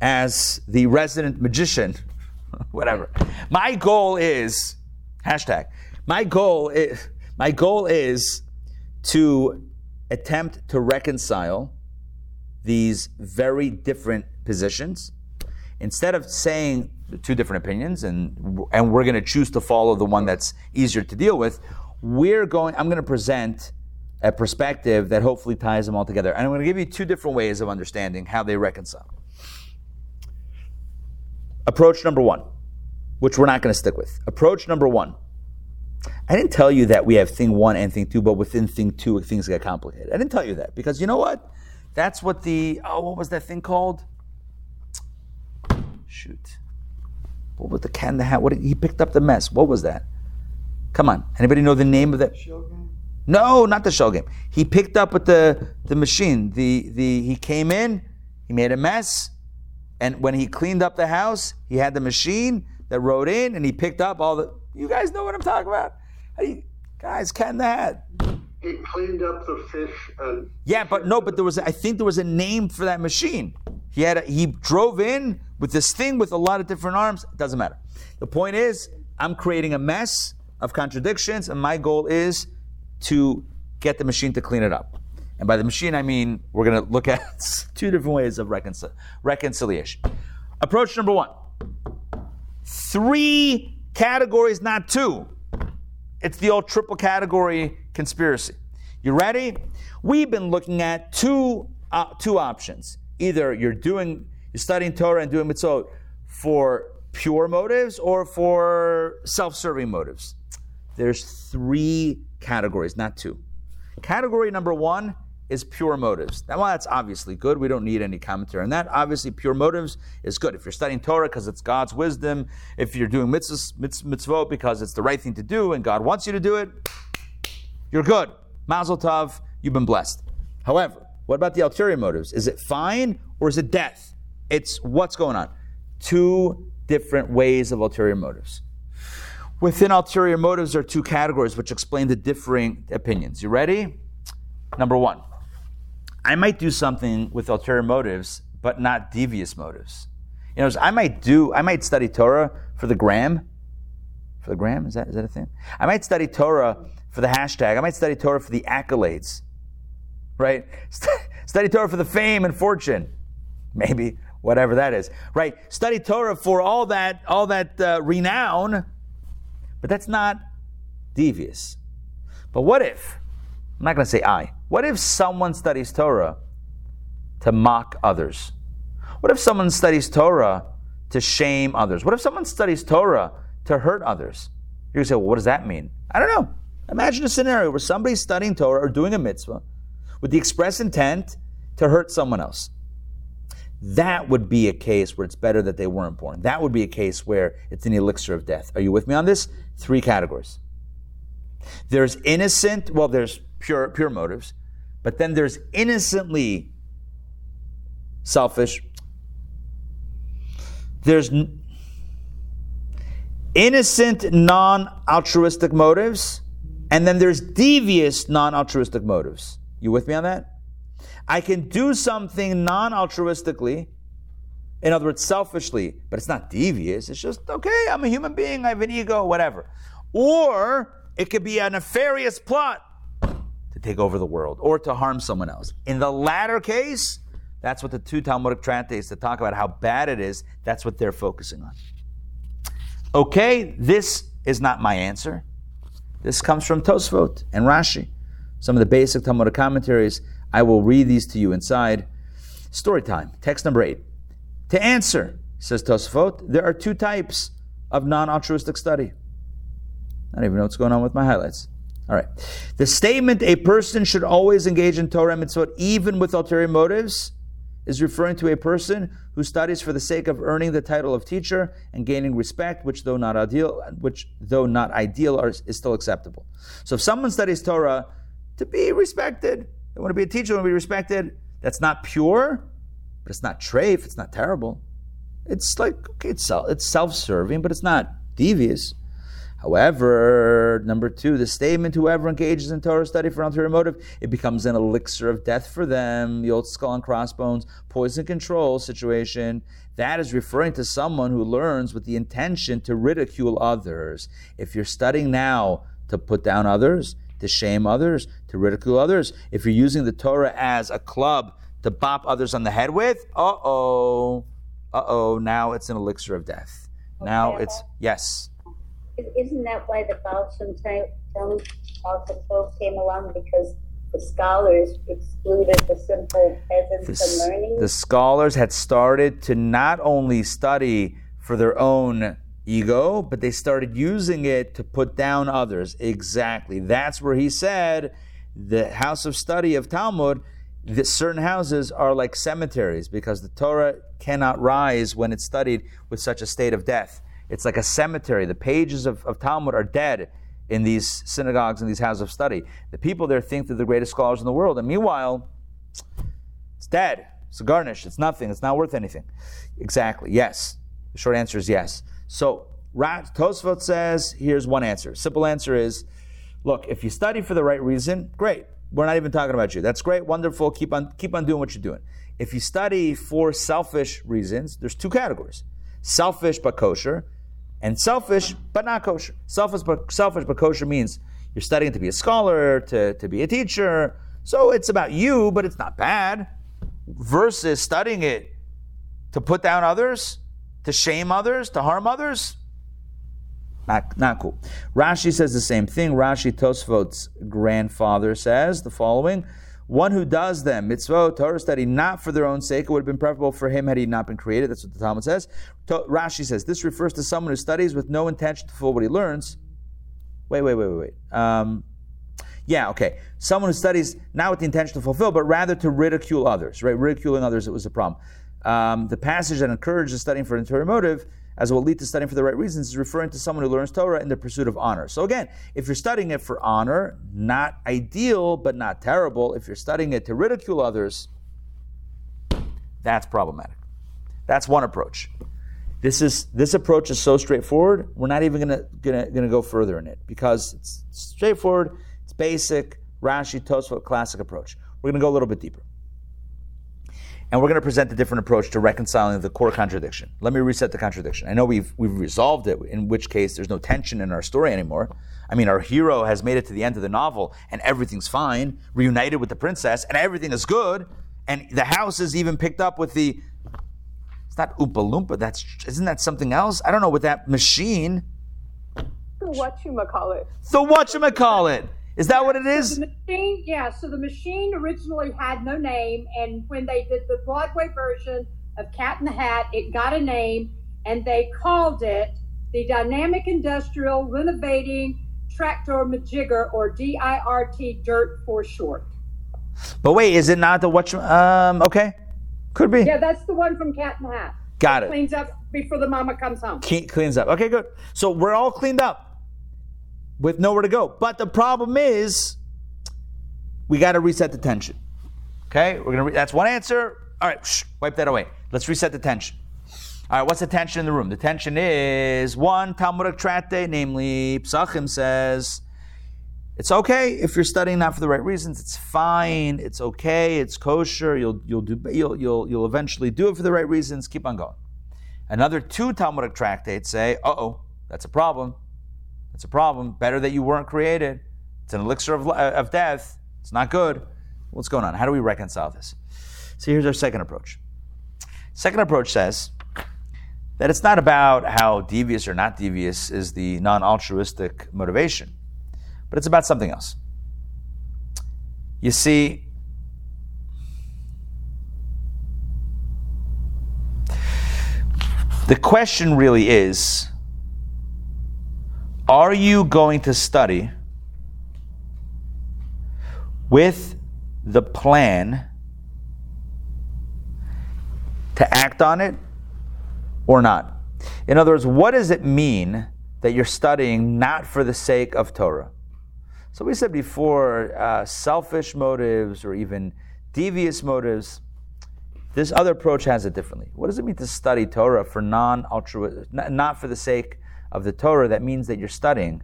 as the resident magician, whatever. My goal is to attempt to reconcile these very different positions. Instead of saying two different opinions and we're going to choose to follow the one that's easier to deal with, I'm going to present a perspective that hopefully ties them all together. And I'm going to give you two different ways of understanding how they reconcile. Approach number one, which we're not going to stick with. Approach number one. I didn't tell you that we have thing one and thing two, but within thing two, things get complicated. I didn't tell you that because you know what? That's what what was that thing called? Shoot. What was the Cat in the Hat? He picked up the mess. What was that? Come on. Anybody know the name of that? Shell game? No, not the shell game. He picked up with the machine. He came in, he made a mess, and when he cleaned up the house, he had the machine that rode in, and he picked up all the... You guys know what I'm talking about. Guys, Cat in the Hat. He cleaned up the fish. I think there was a name for that machine. He drove in with this thing with a lot of different arms. It doesn't matter. The point is, I'm creating a mess of contradictions, and my goal is to get the machine to clean it up. And by the machine, I mean we're going to look at two different ways of reconciliation. Approach number one. Three categories, not two. It's the old triple category conspiracy. You ready? We've been looking at two options. Either you're studying Torah and doing mitzvot for pure motives or for self-serving motives. There's three categories, not two. Category number one is pure motives. Now, well, that's obviously good. We don't need any commentary on that. Obviously, pure motives is good. If you're studying Torah because it's God's wisdom, if you're doing mitzvot because it's the right thing to do and God wants you to do it, you're good. Mazel tov, you've been blessed. However, what about the ulterior motives? Is it fine or is it death? It's what's going on. Two different ways of ulterior motives. Within ulterior motives are two categories which explain the differing opinions. You ready? Number one, I might do something with ulterior motives, but not devious motives. In other words, I might study Torah for the gram. For the gram? Is that a thing? I might study Torah for the hashtag. I might study Torah for the accolades. Right? Study Torah for the fame and fortune. Maybe, whatever that is. Right? Study Torah for all that renown. But that's not devious. But what if, I'm not going to say I, what if someone studies Torah to mock others? What if someone studies Torah to shame others? What if someone studies Torah to hurt others? You're going to say, well, what does that mean? I don't know. Imagine a scenario where somebody's studying Torah or doing a mitzvah with the express intent to hurt someone else. That would be a case where it's better that they weren't born. That would be a case where it's an elixir of death. Are you with me on this? Three categories. There's innocent, well, there's pure motives, but then there's innocently selfish. There's innocent non-altruistic motives, and then there's devious non-altruistic motives. You with me on that? I can do something non-altruistically, in other words, selfishly, but it's not devious. It's just, okay, I'm a human being, I have an ego, whatever. Or it could be a nefarious plot to take over the world or to harm someone else. In the latter case, that's what the two Talmudic tractates that talk about how bad it is, that's what they're focusing on. Okay, this is not my answer. This comes from Tosafot and Rashi. Some of the basic Talmudic commentaries. I will read these to you inside. Story time, text number 8. To answer, says Tosafot, there are two types of non-altruistic study. I don't even know what's going on with my highlights. All right. The statement, a person should always engage in Torah and mitzvot, even with ulterior motives, is referring to a person who studies for the sake of earning the title of teacher and gaining respect, which though not ideal, is still acceptable. So if someone studies Torah to be respected, they want to be a teacher, they want to be respected, that's not pure, but it's not treif, it's not terrible. It's like, okay, it's self-serving, but it's not devious. However, number 2, the statement, whoever engages in Torah study for an ulterior motive, it becomes an elixir of death for them, the old skull and crossbones, poison control situation. That is referring to someone who learns with the intention to ridicule others. If you're studying now to put down others, to shame others, to ridicule others, if you're using the Torah as a club to bop others on the head with, now it's an elixir of death. Okay. Now it's, yes. Isn't that why the Baal Shem Tov came along? Because the scholars excluded the simple peasants from learning? The scholars had started to not only study for their own ego, but they started using it to put down others. Exactly. That's where he said the house of study of Talmud, that certain houses are like cemeteries because the Torah cannot rise when it's studied with such a state of death. It's like a cemetery. The pages of Talmud are dead in these synagogues and these houses of study. The people there think they're the greatest scholars in the world. And meanwhile, it's dead. It's a garnish. It's nothing. It's not worth anything. Exactly. Yes. The short answer is yes. So Tosafot says, here's one answer. Simple answer is, look, if you study for the right reason, great. We're not even talking about you. That's great. Wonderful. Keep on doing what you're doing. If you study for selfish reasons, there's two categories. Selfish but kosher. And selfish, but not kosher. Selfish, but kosher means you're studying to be a scholar, to be a teacher. So it's about you, but it's not bad. Versus studying it to put down others, to shame others, to harm others. Not cool. Rashi says the same thing. Rashi, Tosafot's grandfather, says the following. One who does them, mitzvot, Torah study, not for their own sake, it would have been preferable for him had he not been created. That's what the Talmud says. Rashi says, this refers to someone who studies with no intention to fulfill what he learns. Wait. Someone who studies not with the intention to fulfill, but rather to ridicule others, right? Ridiculing others, it was a problem. The passage that encourages studying for an ulterior motive, as it will lead to studying for the right reasons, is referring to someone who learns Torah in the pursuit of honor. So again, if you're studying it for honor, not ideal, but not terrible. If you're studying it to ridicule others, that's problematic. That's one approach. This approach is so straightforward, we're not even gonna go further in it because it's straightforward, it's basic, Rashi, Tosafot, classic approach. We're gonna go a little bit deeper. And we're gonna present a different approach to reconciling the core contradiction. Let me reset the contradiction. I know we've resolved it, in which case there's no tension in our story anymore. I mean, our hero has made it to the end of the novel and everything's fine, reunited with the princess, and everything is good, and the house is even picked up with the, it's not Oompa Loompa, isn't that something else? I don't know, with that machine. The whatchamacallit. Is that what it is? The machine, yeah, so the machine originally had no name, and when they did the Broadway version of Cat in the Hat, it got a name, and they called it the Dynamic Industrial Renovating Tractor Majigger, or DIRT, dirt for short. But wait, is it not the okay, could be. Yeah, that's the one from Cat in the Hat. Got it. Cleans up before the mama comes home. Cleans up. Okay, good. So we're all cleaned up with nowhere to go. But the problem is we got to reset the tension. Okay, we're gonna. That's one answer. All right, wipe that away. Let's reset the tension. All right, what's the tension in the room? The tension is one Talmudic tractate, namely Pesachim, says it's okay if you're studying not for the right reasons. It's fine. It's okay. It's kosher. You'll eventually do it for the right reasons. Keep on going. Another two Talmudic tractates say, that's a problem. That's a problem. Better that you weren't created. It's an elixir of death. It's not good. What's going on? How do we reconcile this? So here's our second approach. Second approach says that it's not about how devious or not devious is the non-altruistic motivation, but it's about something else. You see, the question really is, are you going to study with the plan to act on it or not? In other words, what does it mean that you're studying not for the sake of Torah? So we said before, selfish motives or even devious motives. This other approach has it differently. What does it mean to study Torah for non-altruistic, not for the sake of the Torah? That means that you're studying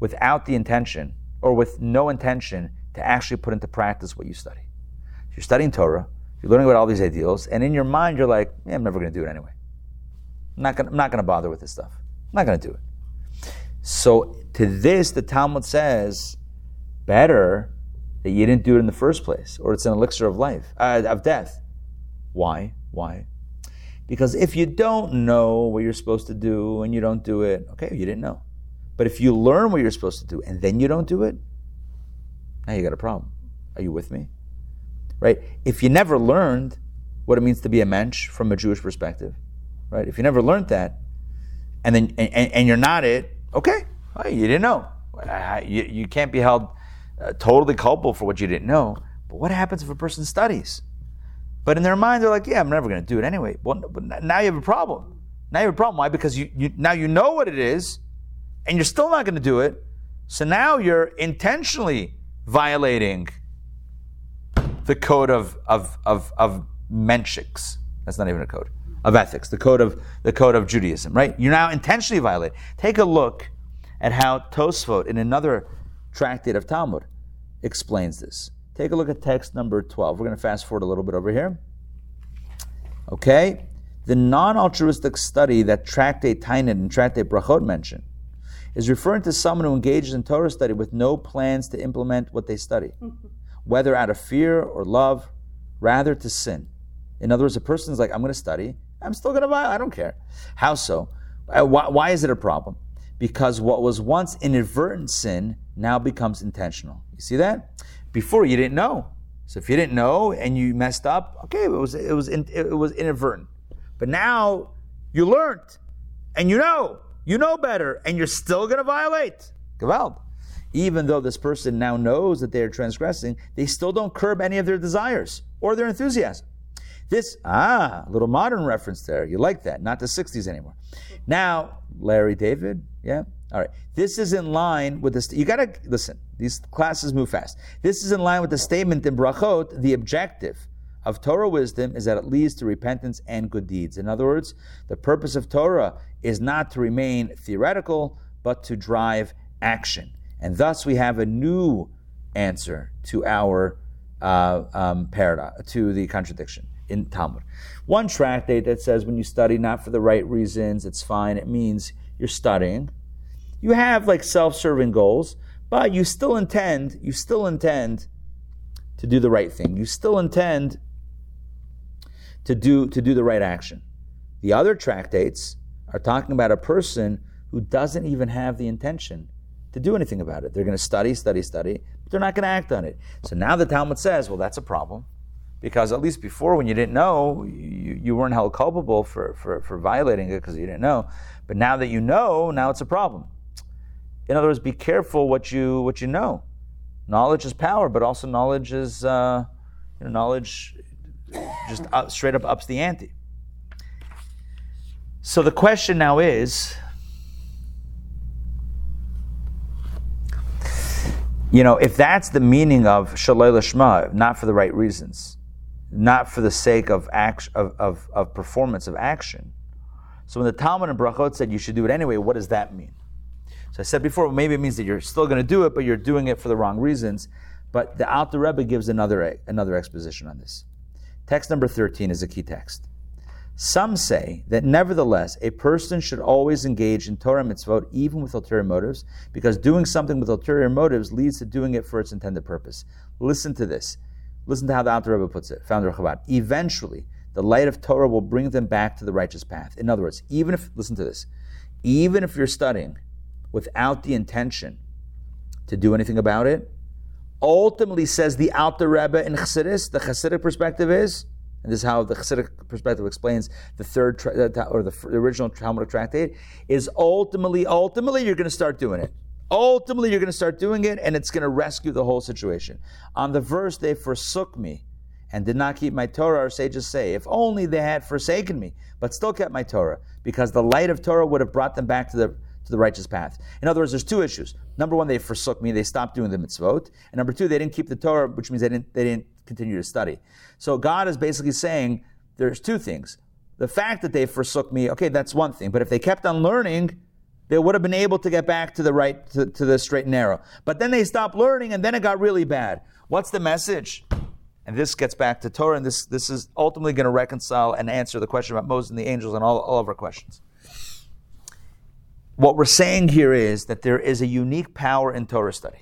without the intention or with no intention to actually put into practice what you study. You're studying Torah, you're learning about all these ideals, and in your mind you're like, I'm never going to do it anyway. I'm not going to bother with this stuff. I'm not going to do it. So to this, the Talmud says, better that you didn't do it in the first place, or it's an elixir of life, of death. Why? Because if you don't know what you're supposed to do and you don't do it, okay, you didn't know. But if you learn what you're supposed to do and then you don't do it, now you got a problem. Are you with me? Right? If you never learned what it means to be a mensch from a Jewish perspective, right? If you never learned that, and then and you're not it, okay. Well, you didn't know. You can't be held totally culpable for what you didn't know. But what happens if a person studies? But in their mind, they're like, I'm never going to do it anyway. Well, but now you have a problem. Why? Because now you know what it is, and you're still not going to do it. So now you're intentionally violating the code of menschiks. That's not even a code. Of ethics, the code of Judaism, right? You're now intentionally violating. Take a look at how Tosafot, in another tractate of Talmud, explains this. Take a look at text number 12. We're going to fast forward a little bit over here. Okay. The non-altruistic study that Tractate Ta'anit and Tractate Brachot mention is referring to someone who engages in Torah study with no plans to implement what they study, whether out of fear or love, rather to sin. In other words, a person's like, I'm going to study, I'm still going to violate, I don't care. How so? Why is it a problem? Because what was once inadvertent sin now becomes intentional. You see that? Before, you didn't know. So if you didn't know and you messed up, okay, it was inadvertent. But now you learned and you know better, and you're still going to violate. Gevald. Even though this person now knows that they are transgressing, they still don't curb any of their desires or their enthusiasm. This, little modern reference there. You like that. Not the 60s anymore. Now, Larry David, yeah? All right. This is in line with this. You got to, listen, these classes move fast. This is in line with the statement in Brachot, the objective of Torah wisdom is that it leads to repentance and good deeds. In other words, the purpose of Torah is not to remain theoretical, but to drive action. And thus we have a new answer to our paradox, to the contradiction in Talmud. One tractate that says when you study not for the right reasons, it's fine. It means you're studying. You have like self-serving goals, but you still intend to do the right thing. You still intend to do the right action. The other tractates are talking about a person who doesn't even have the intention to do anything about it. They're going to study, but they're not going to act on it. So now the Talmud says, well, that's a problem, because at least before, when you didn't know, you weren't held culpable for violating it because you didn't know. But now that you know, now it's a problem. In other words, be careful what you know. Knowledge is power, but also knowledge is knowledge just straight up ups the ante. So the question now is, if that's the meaning of Shalei Lishma, not for the right reasons, not for the sake of action, of performance of action. So when the Talmud and Brachot said you should do it anyway, what does that mean? So I said before, maybe it means that you're still going to do it, but you're doing it for the wrong reasons. But the Alter Rebbe gives another exposition on this. Text number 13 is a key text. Some say that nevertheless, a person should always engage in Torah mitzvot, even with ulterior motives, because doing something with ulterior motives leads to doing it for its intended purpose. Listen to this. Listen to how the Alter Rebbe puts it, founder of Chabad. Eventually, the light of Torah will bring them back to the righteous path. In other words, even if you're studying without the intention to do anything about it, ultimately, says the Alter Rebbe in Chassidus, the Chassidic perspective is, and this is how the Chassidic perspective explains the the original Talmudic tractate, is ultimately you're going to start doing it. Ultimately, you're going to start doing it, and it's going to rescue the whole situation. On the verse, they forsook me and did not keep my Torah, our sages say, if only they had forsaken me, but still kept my Torah, because the light of Torah would have brought them back to the righteous path. In other words, there's two issues. Number one, they forsook me, they stopped doing the mitzvot. And number two, they didn't keep the Torah, which means they didn't continue to study. So God is basically saying there's two things. The fact that they forsook me, okay, that's one thing. But if they kept on learning, they would have been able to get back to the right, to the straight and narrow. But then they stopped learning, and then it got really bad. What's the message? And this gets back to Torah, and this is ultimately going to reconcile and answer the question about Moses and the angels and all of our questions. What we're saying here is that there is a unique power in Torah study.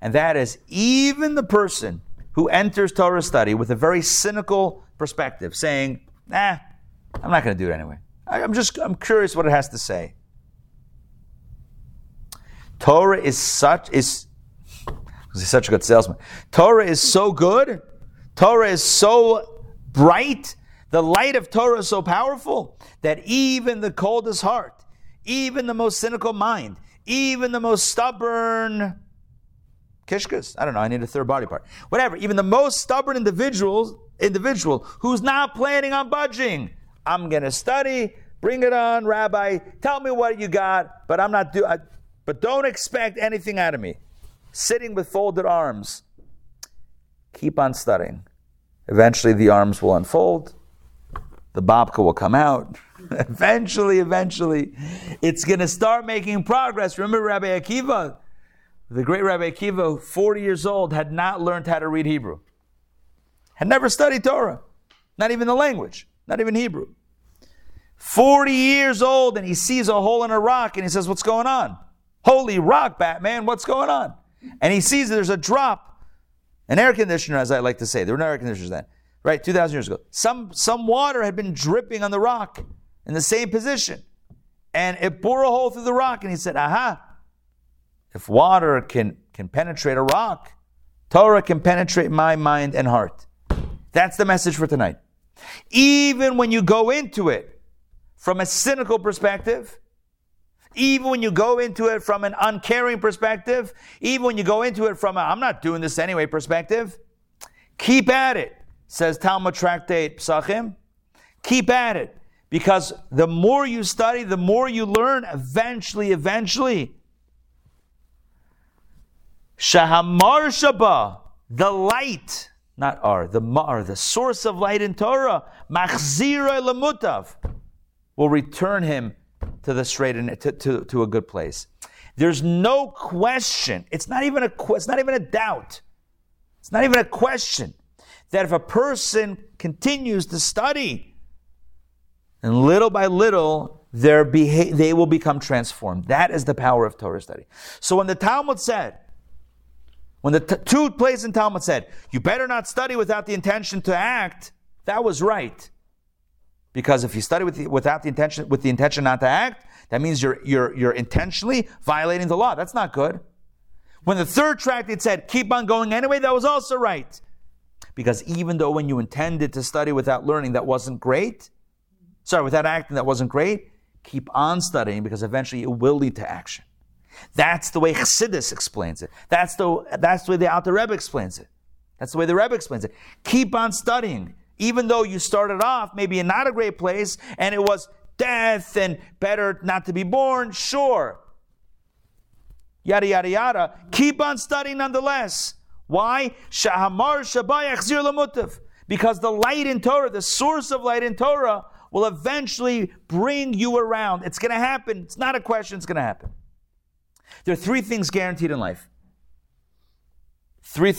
And that is, even the person who enters Torah study with a very cynical perspective, saying, I'm not going to do it anyway. I'm curious what it has to say. Torah is such a good salesman. Torah is so good. Torah is so bright. The light of Torah is so powerful that even the coldest heart, even the most cynical mind, even the most stubborn kishkas, I don't know, I need a third body part, whatever, even the most stubborn individual who's not planning on budging, I'm going to study, bring it on, Rabbi, tell me what you got, but I'm not doing, but don't expect anything out of me. Sitting with folded arms, keep on studying. Eventually the arms will unfold, the babka will come out. Eventually, it's going to start making progress. Remember Rabbi Akiva, the great Rabbi Akiva, 40 years old, had not learned how to read Hebrew. Had never studied Torah. Not even the language. Not even Hebrew. 40 years old, and he sees a hole in a rock, and he says, what's going on? Holy rock, Batman, what's going on? And he sees that there's a drop. An air conditioner, as I like to say. There were no air conditioners then. Right, 2,000 years ago. Some water had been dripping on the rock, in the same position. And it bore a hole through the rock. And he said, aha, if water can penetrate a rock, Torah can penetrate my mind and heart. That's the message for tonight. Even when you go into it from a cynical perspective, even when you go into it from an uncaring perspective, even when you go into it from a I'm not doing this anyway perspective, keep at it, says Talmud Tractate Pesachim. Keep at it. Because the more you study, the more you learn, eventually, Shahamar Shaba, the light, not R, the Ma'ar, the source of light in Torah, Machzira Lamutav, will return him to the straight and to a good place. There's no question. It's not even a doubt. It's not even a question that if a person continues to study, and little by little, they will become transformed. That is the power of Torah study. So when the Talmud said, when the two places in Talmud said, you better not study without the intention to act, that was right. Because if you study without the intention not to act, that means you're intentionally violating the law. That's not good. When the third tractate said, keep on going anyway, that was also right. Because even though when you intended to study without learning, that wasn't great, without acting, that wasn't great, keep on studying because eventually it will lead to action. That's the way Chassidus explains it. That's the way the Alter Rebbe explains it. That's the way the Rebbe explains it. Keep on studying. Even though you started off maybe in not a great place and it was death and better not to be born, sure. Yada, yada, yada. Keep on studying nonetheless. Why? Shahamar Shabbat Yachzir Lamutav. Because the light in Torah, the source of light in Torah, will eventually bring you around. It's going to happen. It's not a question. It's going to happen. There are three things guaranteed in life. I'm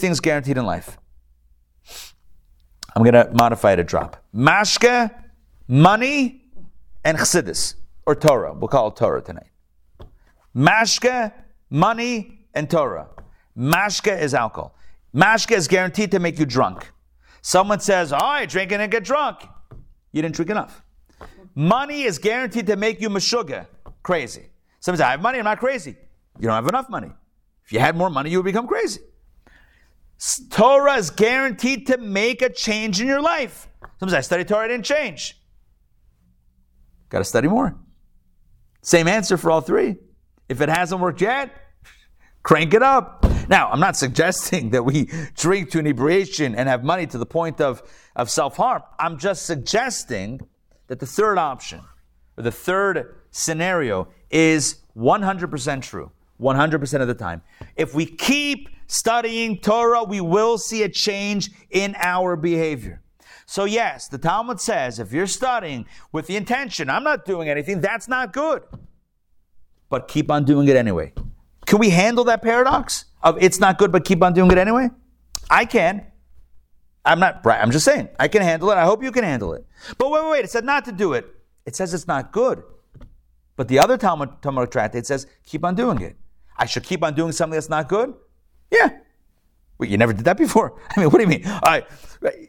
going to modify it a drop. Mashke, money, and Chassidus, or Torah. We'll call it Torah tonight. Mashke, money, and Torah. Mashke is alcohol. Mashke is guaranteed to make you drunk. Someone says, I drink and I get drunk. You didn't drink enough. Money is guaranteed to make you meshuggah, crazy. Someone says, I have money, I'm not crazy. You don't have enough money. If you had more money, you would become crazy. Torah is guaranteed to make a change in your life. Sometimes I study Torah, I didn't change. Got to study more. Same answer for all three. If it hasn't worked yet, crank it up. Now, I'm not suggesting that we drink to inebriation and have money to the point of self-harm. I'm just suggesting that the third option, or the third scenario, is 100% true, 100% of the time. If we keep studying Torah, we will see a change in our behavior. So yes, the Talmud says, if you're studying with the intention, I'm not doing anything, that's not good. But keep on doing it anyway. Can we handle that paradox of it's not good, but keep on doing it anyway? I can. I'm just saying, I can handle it. I hope you can handle it. But wait, it said not to do it. It says it's not good. But the other Talmud tractate says, keep on doing it. I should keep on doing something that's not good? Yeah. Well, you never did that before. I mean, what do you mean?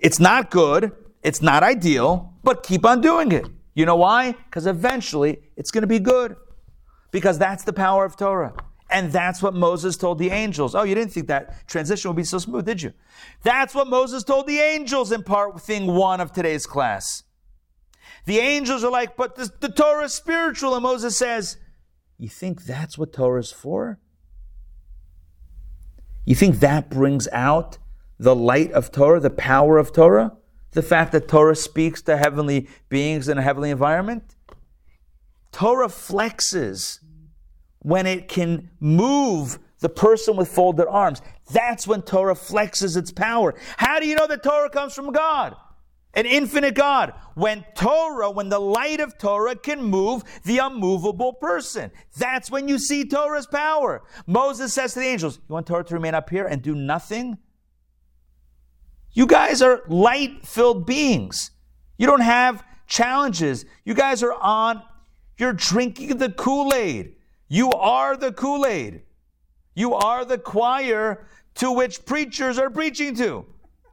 It's not good. It's not ideal. But keep on doing it. You know why? Because eventually it's going to be good. Because that's the power of Torah. And that's what Moses told the angels. Oh, you didn't think that transition would be so smooth, did you? That's what Moses told the angels in part thing 1 of today's class. The angels are like, but the Torah is spiritual. And Moses says, you think that's what Torah is for? You think that brings out the light of Torah, the power of Torah? The fact that Torah speaks to heavenly beings in a heavenly environment? Torah flexes when it can move the person with folded arms. That's when Torah flexes its power. How do you know that Torah comes from God? An infinite God. When the light of Torah can move the unmovable person. That's when you see Torah's power. Moses says to the angels, you want Torah to remain up here and do nothing? You guys are light-filled beings. You don't have challenges. You're drinking the Kool-Aid. You are the Kool-Aid. You are the choir to which preachers are preaching to.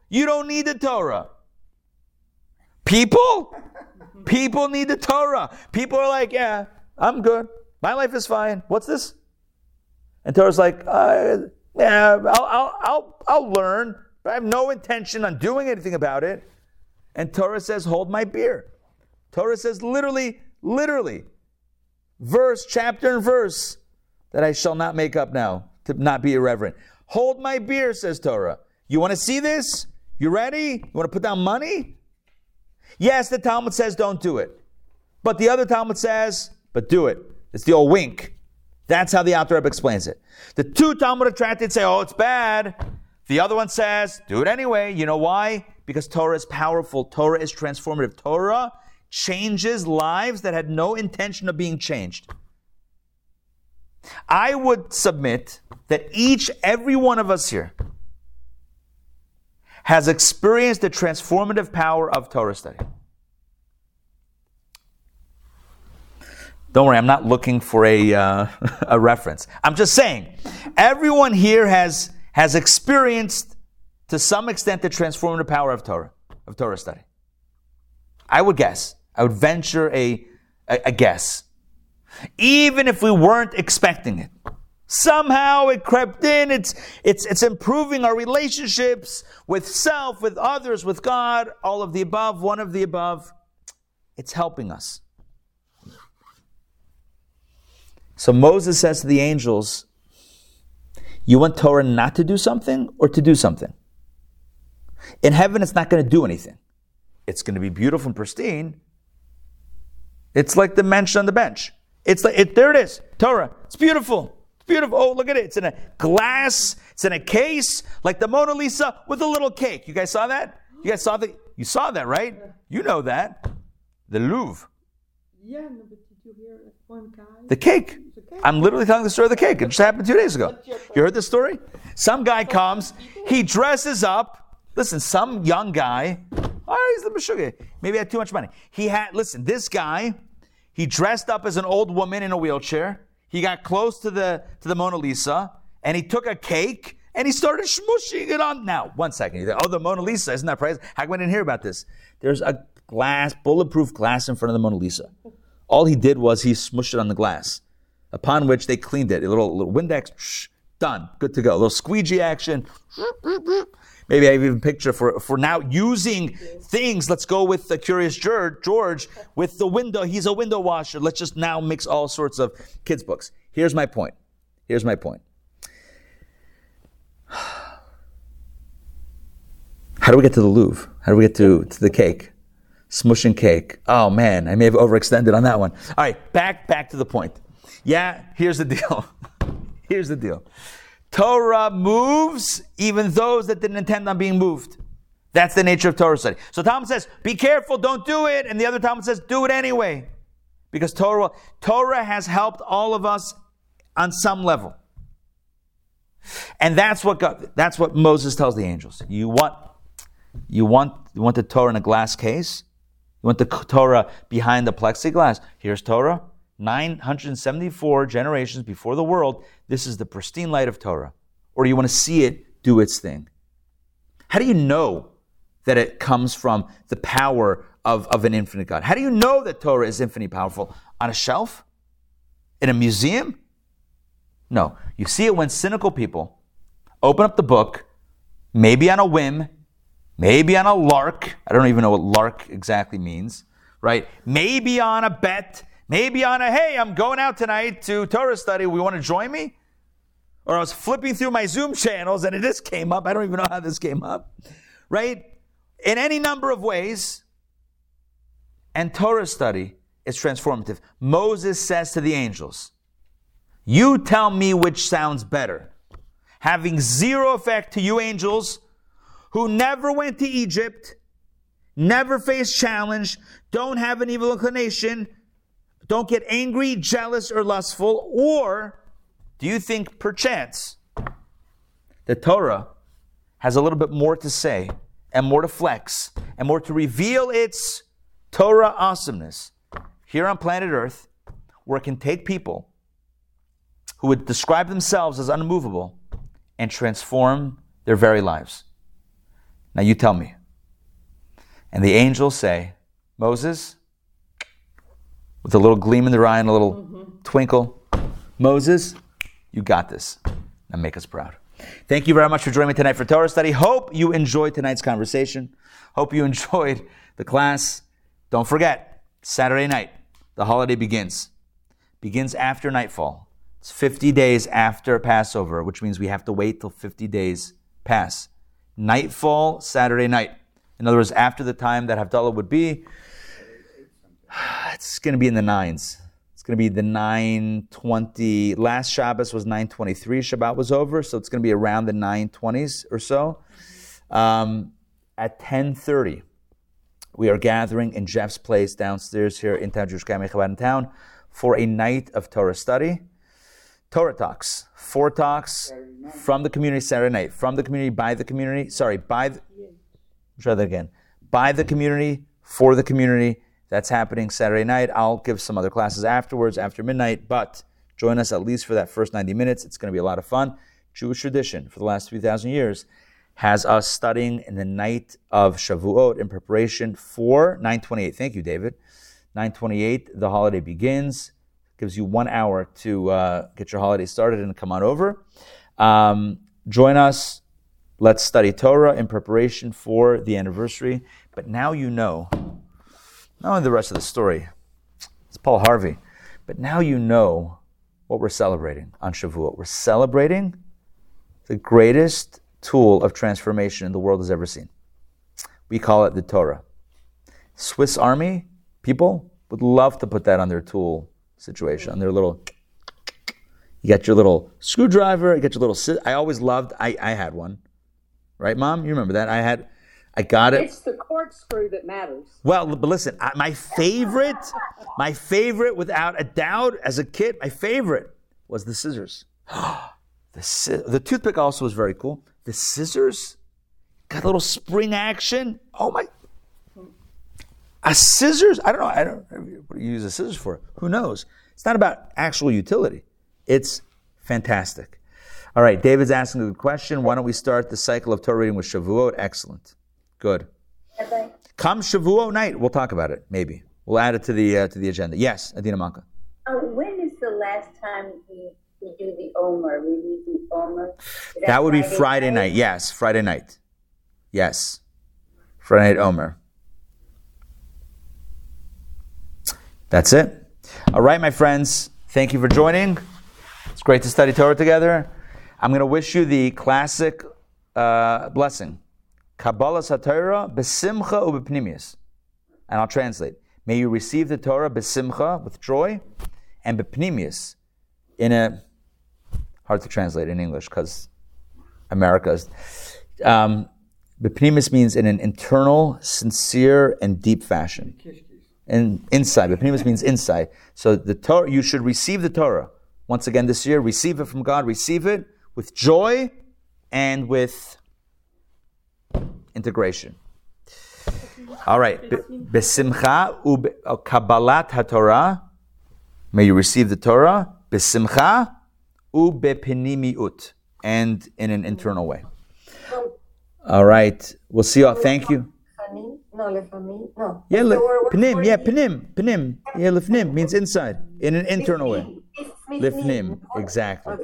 You don't need the Torah. People need the Torah. People are like, yeah, I'm good. My life is fine. What's this? And Torah's like, yeah, I'll learn, but I have no intention on doing anything about it. And Torah says, hold my beer. Torah says literally, verse, chapter and verse, that I shall not make up now, to not be irreverent. Hold my beer, says Torah. You want to see this? You ready? You want to put down money? Yes, the Talmud says don't do it. But the other Talmud says, but do it. It's the old wink. That's how the Alter Rebbe explains it. The two Talmudic tractates say, oh, it's bad. The other one says, do it anyway. You know why? Because Torah is powerful. Torah is transformative. Torah changes lives that had no intention of being changed. I would submit that every one of us here has experienced the transformative power of Torah study. Don't worry, I'm not looking for a reference. I'm just saying, everyone here has experienced, to some extent, the transformative power of Torah study. I would guess. I would venture a guess. Even if we weren't expecting it. Somehow it crept in. It's improving our relationships with self, with others, with God, all of the above, one of the above. It's helping us. So Moses says to the angels, you want Torah not to do something or to do something? In heaven, it's not going to do anything. It's going to be beautiful and pristine. It's like the mensch on the bench. There it is, Torah. It's beautiful. It's beautiful. Oh, look at it. It's in a glass. It's in a case, like the Mona Lisa with a little cake. You guys saw that? You saw that, right? Yeah. You know that. The Louvre. Yeah, no, but did you hear one guy? The cake. I'm literally telling the story of the cake. It just happened 2 days ago. You heard this story? Some guy comes. He dresses up. Listen, some young guy. Oh, he's the meshuggah. Maybe he had too much money. This guy, he dressed up as an old woman in a wheelchair. He got close to the Mona Lisa, and he took a cake, and he started shmushing it on. Now, one second. You think, oh, the Mona Lisa, isn't that crazy? How come I didn't hear about this? There's a glass, bulletproof glass in front of the Mona Lisa. All he did was he smushed it on the glass. Upon which they cleaned it. A little Windex, done, good to go. A little squeegee action. Maybe I have even a picture for now using things. Let's go with the Curious George with the window. He's a window washer. Let's just now mix all sorts of kids' books. Here's my point. How do we get to the Louvre? How do we get to the cake? Smushing cake. Oh, man, I may have overextended on that one. All right, back to the point. Yeah, here's the deal. Torah moves even those that didn't intend on being moved. That's the nature of Torah study. So Talmud says, be careful, don't do it. And the other Talmud says, do it anyway. Because Torah has helped all of us on some level. And that's what Moses tells the angels. You want the Torah in a glass case? You want the Torah behind the plexiglass? Here's Torah. 974 generations before the world, this is the pristine light of Torah. Or you want to see it do its thing. How do you know that it comes from the power of an infinite God? How do you know that Torah is infinitely powerful? On a shelf? In a museum? No. You see it when cynical people open up the book, maybe on a whim, maybe on a lark. I don't even know what lark exactly means, right? Maybe on a bet. Maybe on a, hey, I'm going out tonight to Torah study. We want to join me? Or I was flipping through my Zoom channels and this came up. I don't even know how this came up. Right? In any number of ways. And Torah study is transformative. Moses says to the angels, you tell me which sounds better. Having zero effect to you angels who never went to Egypt, never faced challenge, don't have an evil inclination, don't get angry, jealous, or lustful. Or do you think, perchance, the Torah has a little bit more to say and more to flex and more to reveal its Torah awesomeness here on planet Earth, where it can take people who would describe themselves as unmovable and transform their very lives? Now you tell me. And the angels say, Moses, with a little gleam in their eye and a little twinkle, Moses, you got this. Now make us proud. Thank you very much for joining me tonight for Torah study. Hope you enjoyed tonight's conversation. Hope you enjoyed the class. Don't forget, Saturday night, the holiday begins. Begins after nightfall. It's 50 days after Passover, which means we have to wait till 50 days pass. Nightfall, Saturday night. In other words, after the time that Havdalah would be, it's going to be in the 9s. going to be the 920. Last Shabbos was 923. Shabbat was over, so it's going to be around the 920s or so. At 10:30, we are gathering in Jeff's place downstairs here in Town Jewish Academy Chabad in Town for a night of Torah study. Torah talks, 4 talks from the community Saturday night, from the community, by the community, by the community, for the community. That's happening Saturday night. I'll give some other classes afterwards, after midnight, but join us at least for that first 90 minutes. It's going to be a lot of fun. Jewish tradition for the last 3,000 years has us studying in the night of Shavuot in preparation for 928. Thank you, David. 928, the holiday begins. Gives you 1 hour to get your holiday started and come on over. Join us. Let's study Torah in preparation for the anniversary. But now you know, not only the rest of the story, it's Paul Harvey, but now you know what we're celebrating on Shavuot. We're celebrating the greatest tool of transformation the world has ever seen. We call it the Torah. Swiss Army people would love to put that on their tool situation, on their little, you got your little screwdriver, you got your little, I always loved, I had one, right, Mom? You remember that? I got it. It's the corkscrew that matters. Well, but listen, my favorite without a doubt, as a kid, my favorite was the scissors. The toothpick also was very cool. The scissors got a little spring action. Oh my. A scissors? I don't know. What do you use a scissors for? Who knows? It's not about actual utility. It's fantastic. All right, David's asking a good question. Why don't we start the cycle of Torah reading with Shavuot? Excellent. Good. Okay. Come Shavuot night, we'll talk about it. Maybe we'll add it to the agenda. Yes, Adina Maka. When is the last time we do the Omer? We do the Omer. That would be Friday night. Yes, Friday night. Yes, Friday night Omer. That's it. All right, my friends. Thank you for joining. It's great to study Torah together. I'm going to wish you the classic blessing. Kabbalah HaTorah b'simcha u'b'pnimius. And I'll translate. May you receive the Torah b'simcha, with joy, and b'pnimius. In a... Hard to translate in English because America's... b'pnimius means in an internal, sincere, and deep fashion. And inside, b'pnimis means inside. So the Torah, you should receive the Torah. Once again this year, receive it from God, receive it with joy and with integration. All right, b'simcha u'kabbalat haTorah. May you receive the Torah b'simcha u'bepnimiut, and in an internal way. All right, we'll see you all. Thank you. No. Yeah, pnim. Yeah, pnim. Yeah, lefnim means inside, in an internal way. Lefnim, exactly.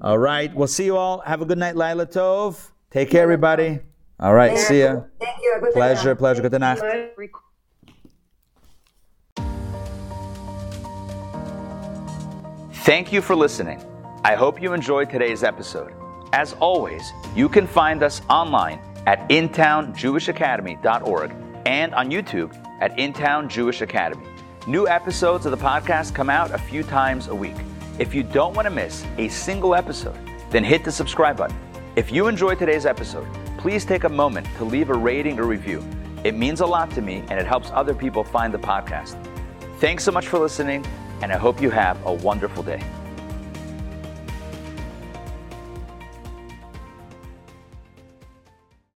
All right, we'll see you all. Have a good night, Laila Tov. Take care, everybody. All right, see ya. Thank you. Pleasure. Good night. Thank you for listening. I hope you enjoyed today's episode. As always, you can find us online at intownjewishacademy.org and on YouTube at InTown Jewish Academy. New episodes of the podcast come out a few times a week. If you don't want to miss a single episode, then hit the subscribe button. If you enjoyed today's episode, please take a moment to leave a rating or review. It means a lot to me, and it helps other people find the podcast. Thanks so much for listening, and I hope you have a wonderful day.